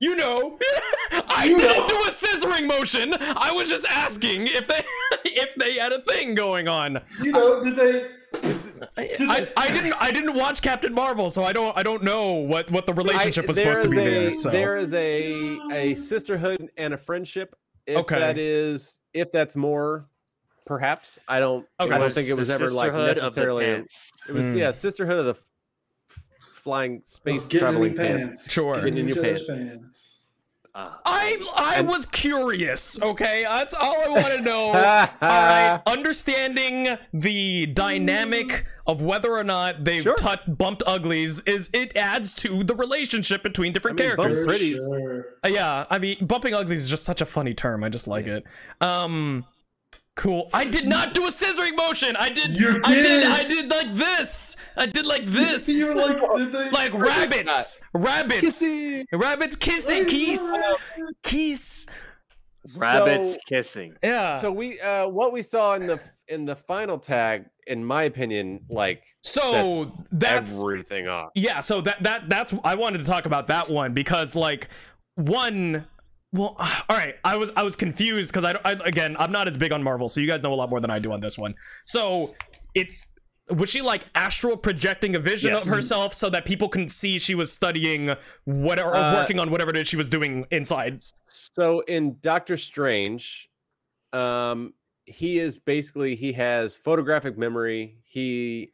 You know, I you didn't know. do a scissoring motion. I was just asking if they if they had a thing going on. You know, did they? Did I, they... I didn't. I didn't watch Captain Marvel, so I don't. I don't know what, what the relationship I, was supposed to be a, there. So there is a a sisterhood and a friendship. If okay. that is, if that's more, perhaps I don't. Okay. I don't think it was ever like necessarily. It was mm. yeah, sisterhood of the. Flying space oh, traveling pants. pants. Sure. Get in your pants. pants. Uh, I I and, was curious. Okay, that's all I want to know. All right, understanding the dynamic of whether or not they've sure. tut- bumped uglies is it adds to the relationship between different I mean, characters. Sure. Uh, yeah, I mean, bumping uglies is just such a funny term. I just like yeah. it. Um, cool. I did not do a scissoring motion. I did. You did. I did. I did like this. I did like this. You're like, did they, like rabbits. Rabbits. Kissing. Rabbits kissing. Kiss. Kiss. Rabbits so, kissing. Yeah. So we, uh, what we saw in the in the final tag, in my opinion, like so sets that's everything off. Yeah. So that that that's I wanted to talk about that one because like one. Well, all right. I was I was confused because I, I again I'm not as big on Marvel, so you guys know a lot more than I do on this one. So it's was she like astral projecting a vision yes. of herself so that people can see she was studying whatever uh, or working on whatever it is she was doing inside. So in Doctor Strange, um, he is basically he has photographic memory. He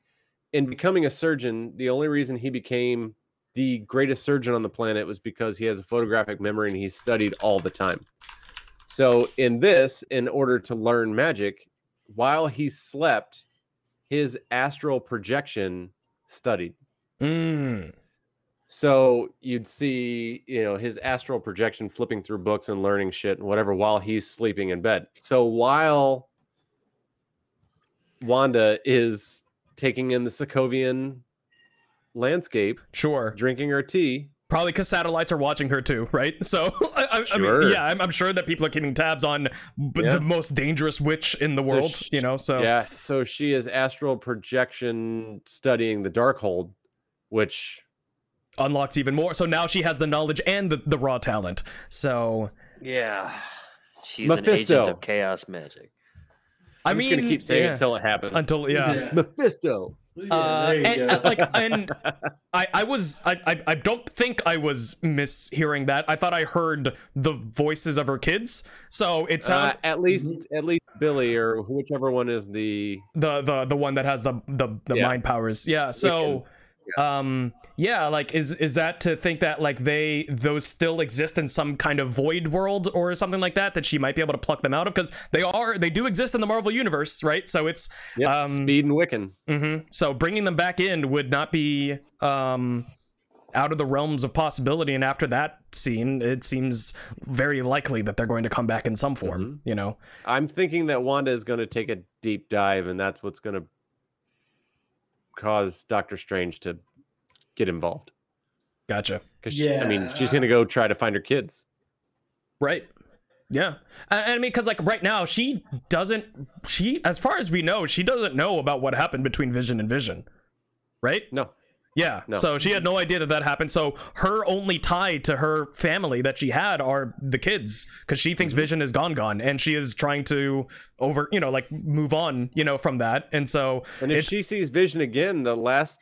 in becoming a surgeon, the only reason he became the greatest surgeon on the planet was because he has a photographic memory and he's studied all the time. So in this, in order to learn magic, while he slept, his astral projection studied. Mm. So you'd see, you know, his astral projection flipping through books and learning shit and whatever while he's sleeping in bed. So while Wanda is taking in the Sokovian landscape, sure, drinking her tea, probably because satellites are watching her too, right? So I, I, sure. I mean, yeah, I'm, I'm sure that people are keeping tabs on b- yeah. the most dangerous witch in the world, so she, you know. So yeah, so she is astral projection studying the Darkhold, which unlocks even more. So now she has the knowledge and the, the raw talent. So yeah, she's Mephisto. An agent of chaos magic. I'm I mean, just gonna keep saying yeah. it until it happens. Until yeah, yeah. Mephisto. Uh, yeah, and, uh, like, and I, I was, I, I, I don't think I was mishearing that. I thought I heard the voices of her kids. So it sounded uh, at least, at least Billy or whichever one is the the the, the one that has the the, the yeah. mind powers. Yeah. So, yeah. um, yeah, like, is is that to think that like they those still exist in some kind of void world or something like that that she might be able to pluck them out of because they are they do exist in the Marvel universe, right? So it's yep, um, Speed and Wiccan. Mm-hmm. So bringing them back in would not be um, out of the realms of possibility. And after that scene, it seems very likely that they're going to come back in some form. Mm-hmm. You know, I'm thinking that Wanda is going to take a deep dive, and that's what's going to cause Doctor Strange to get involved. Gotcha. Because yeah. I mean, she's gonna go try to find her kids, right? Yeah. I, I mean, because like right now she doesn't she as far as we know she doesn't know about what happened between Vision and Vision, right? No. Yeah. No. So she had no idea that that happened. So her only tie to her family that she had are the kids, because she thinks mm-hmm. Vision is gone, gone, and she is trying to over, you know, like move on, you know, from that. And so, and if she sees Vision again, the last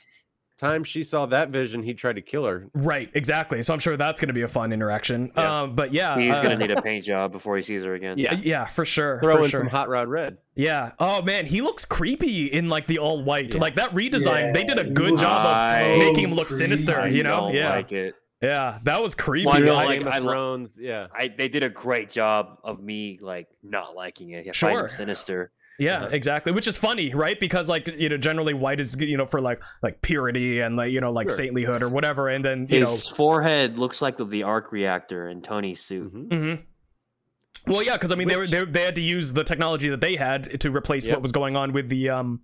time she saw that Vision, he tried to kill her. Right, exactly. So I'm sure that's going to be a fun interaction. Yeah. Um, but yeah, he's uh, going to need a paint job before he sees her again. Yeah, yeah, for sure. Throw for in sure. some hot rod red. Yeah. Oh man, he looks creepy in like the all white. Yeah. Like that redesign, yeah. they did a good job I of making him look creepy. Sinister. You know? I don't yeah. Like it. Yeah, that was creepy. Well, I know, like, like I love, yeah. I they did a great job of me like not liking it. Sure. Find him sinister. Yeah, yeah, exactly. Which is funny, right? Because like, you know, generally white is, you know, for like like purity and like, you know, like sure. saintlyhood or whatever. And then you his know, forehead looks like the, the arc reactor in Tony's suit. Mm-hmm. Mm-hmm. Well, yeah, because I mean, Which... they were, they they had to use the technology that they had to replace yep. what was going on with the um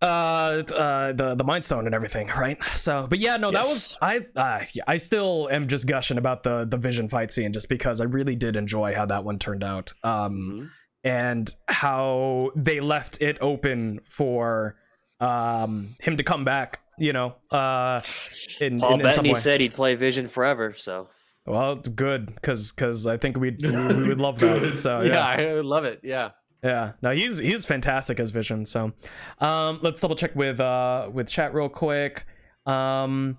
uh uh the the Mind Stone and everything, right? So, but yeah, no, yes. that was I uh, yeah, I still am just gushing about the the Vision fight scene just because I really did enjoy how that one turned out. Um. Mm-hmm. and how they left it open for um, him to come back, you know. Uh, in, Paul in, in Bettany said he'd play Vision forever, so. Well, good, because because I think we'd, we would love that. So yeah. yeah, I would love it, yeah. Yeah, no, he's he's fantastic as Vision. So, um, let's double check with uh with chat real quick. Um,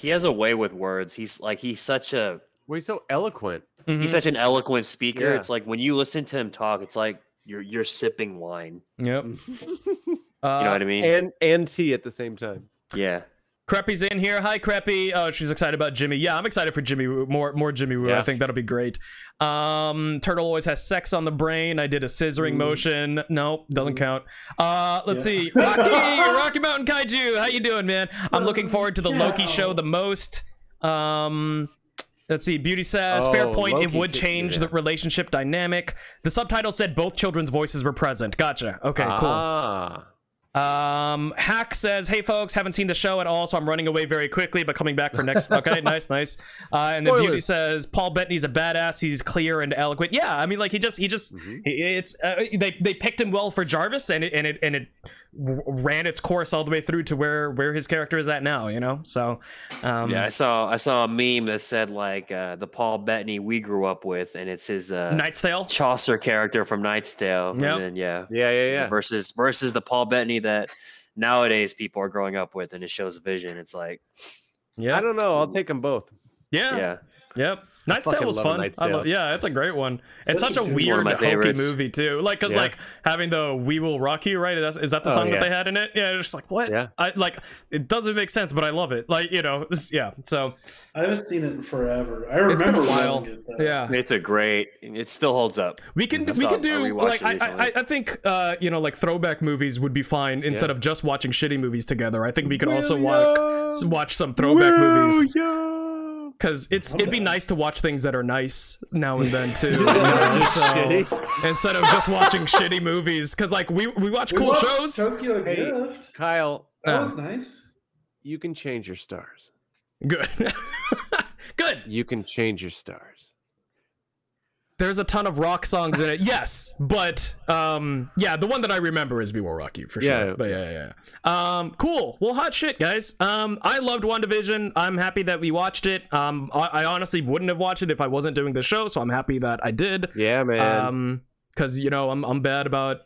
he has a way with words. He's like he's such a well, he's so eloquent. Mm-hmm. He's such an eloquent speaker. Yeah. It's like when you listen to him talk, it's like you're you're sipping wine. Yep. You uh, know what I mean? And and tea at the same time. Yeah. Kreppy's in here. Hi, Kreppy. Oh, she's excited about Jimmy. Yeah, I'm excited for Jimmy. More, more Jimmy Woo. Yeah. I think that'll be great. Um, Turtle always has sex on the brain. I did a scissoring mm. motion. Nope, doesn't mm. count. Uh, let's yeah. see. Rocky, Rocky Mountain Kaiju. How you doing, man? I'm looking forward to the yeah. Loki show the most. Um, let's see. Beauty says, oh, fair point. Loki it would change yeah. the relationship dynamic. The subtitle said both children's voices were present. Gotcha. Okay, ah. cool. Um, Hack says, hey folks, haven't seen the show at all, so I'm running away very quickly, but coming back for next. Okay, nice, nice. Uh, and then Spoilers. Beauty says, Paul Bettany's a badass. He's clear and eloquent. Yeah, I mean, like he just, he just, mm-hmm. it's uh, they they picked him well for Jarvis, and it and it and it ran its course all the way through to where where his character is at now. You know, so um, yeah, I saw I saw a meme that said like uh, the Paul Bettany we grew up with, and it's his uh, Knight's Tale Chaucer character from Knight's Tale. Yep. And then, yeah, yeah, yeah, yeah. Versus versus the Paul Bettany that nowadays people are growing up with, and it shows Vision. It's like, yeah, I don't know. I'll take them both. Yeah, yeah, yep. Knight's Tale was fun. I love, yeah, it's a great one. It's, it's such a weird, hokey movie too. Like, cause yeah. like having the "We Will Rock You," right? Is that the song oh, yeah. that they had in it? Yeah, it's just like what? Yeah, I, like it doesn't make sense, but I love it. Like you know, this, yeah. So I haven't seen it in forever. I remember it's a while. It, yeah, it's a great. It still holds up. We can do, we can do like I, I I think uh you know like throwback movies would be fine instead yeah. of just watching shitty movies together. I think we could William. also watch watch some throwback William. movies. Because it's it'd be nice to watch things that are nice now and then too, you know? So, instead of just watching shitty movies. Because like we we watch we cool shows. Tokyo hey, Kyle, that uh, was nice. You can change your stars. Good, good. You can change your stars. There's a ton of rock songs in it. Yes, but um, yeah, the one that I remember is "We Will Rock You" for sure. Yeah. But yeah, yeah, yeah. Um, cool. Well, hot shit, guys. Um, I loved WandaVision. I'm happy that we watched it. Um, I-, I honestly wouldn't have watched it if I wasn't doing the show, so I'm happy that I did. Yeah, man. Um, because you know I'm I'm bad about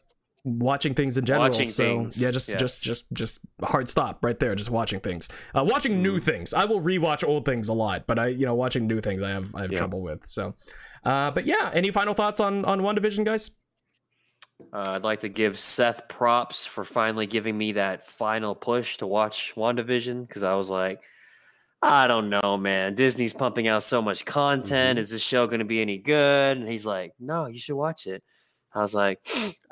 watching things in general. Watching so things. yeah, just yes. just just just hard stop right there. Just watching things. Uh, watching mm. new things. I will rewatch old things a lot, but I you know watching new things I have I have yeah. trouble with. So. Uh, but yeah, any final thoughts on, on WandaVision, guys? Uh, I'd like to give Seth props for finally giving me that final push to watch WandaVision, because I was like, I don't know, man. Disney's pumping out so much content. Mm-hmm. Is this show going to be any good? And he's like, no, you should watch it. I was like,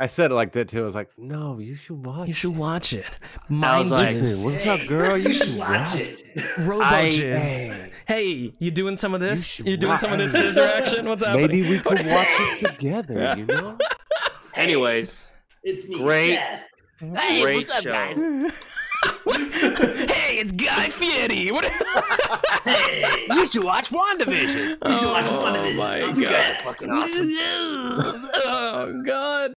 I said it like that too. I was like, no, you should watch it. You should watch it. Mind I was like, what's up, girl? You should watch it. Robo-jizz. Hey, you doing some of this? You, you doing some of this scissor action? What's happening? Maybe we could watch it together, you know? Hey, anyways, it's me, great, Seth. Hey, great what's up, show. Guys? Hey, it's Guy Fieri. What? Hey, you should watch WandaVision. You should watch WandaVision. Oh my god, you guys are fucking awesome. Oh god.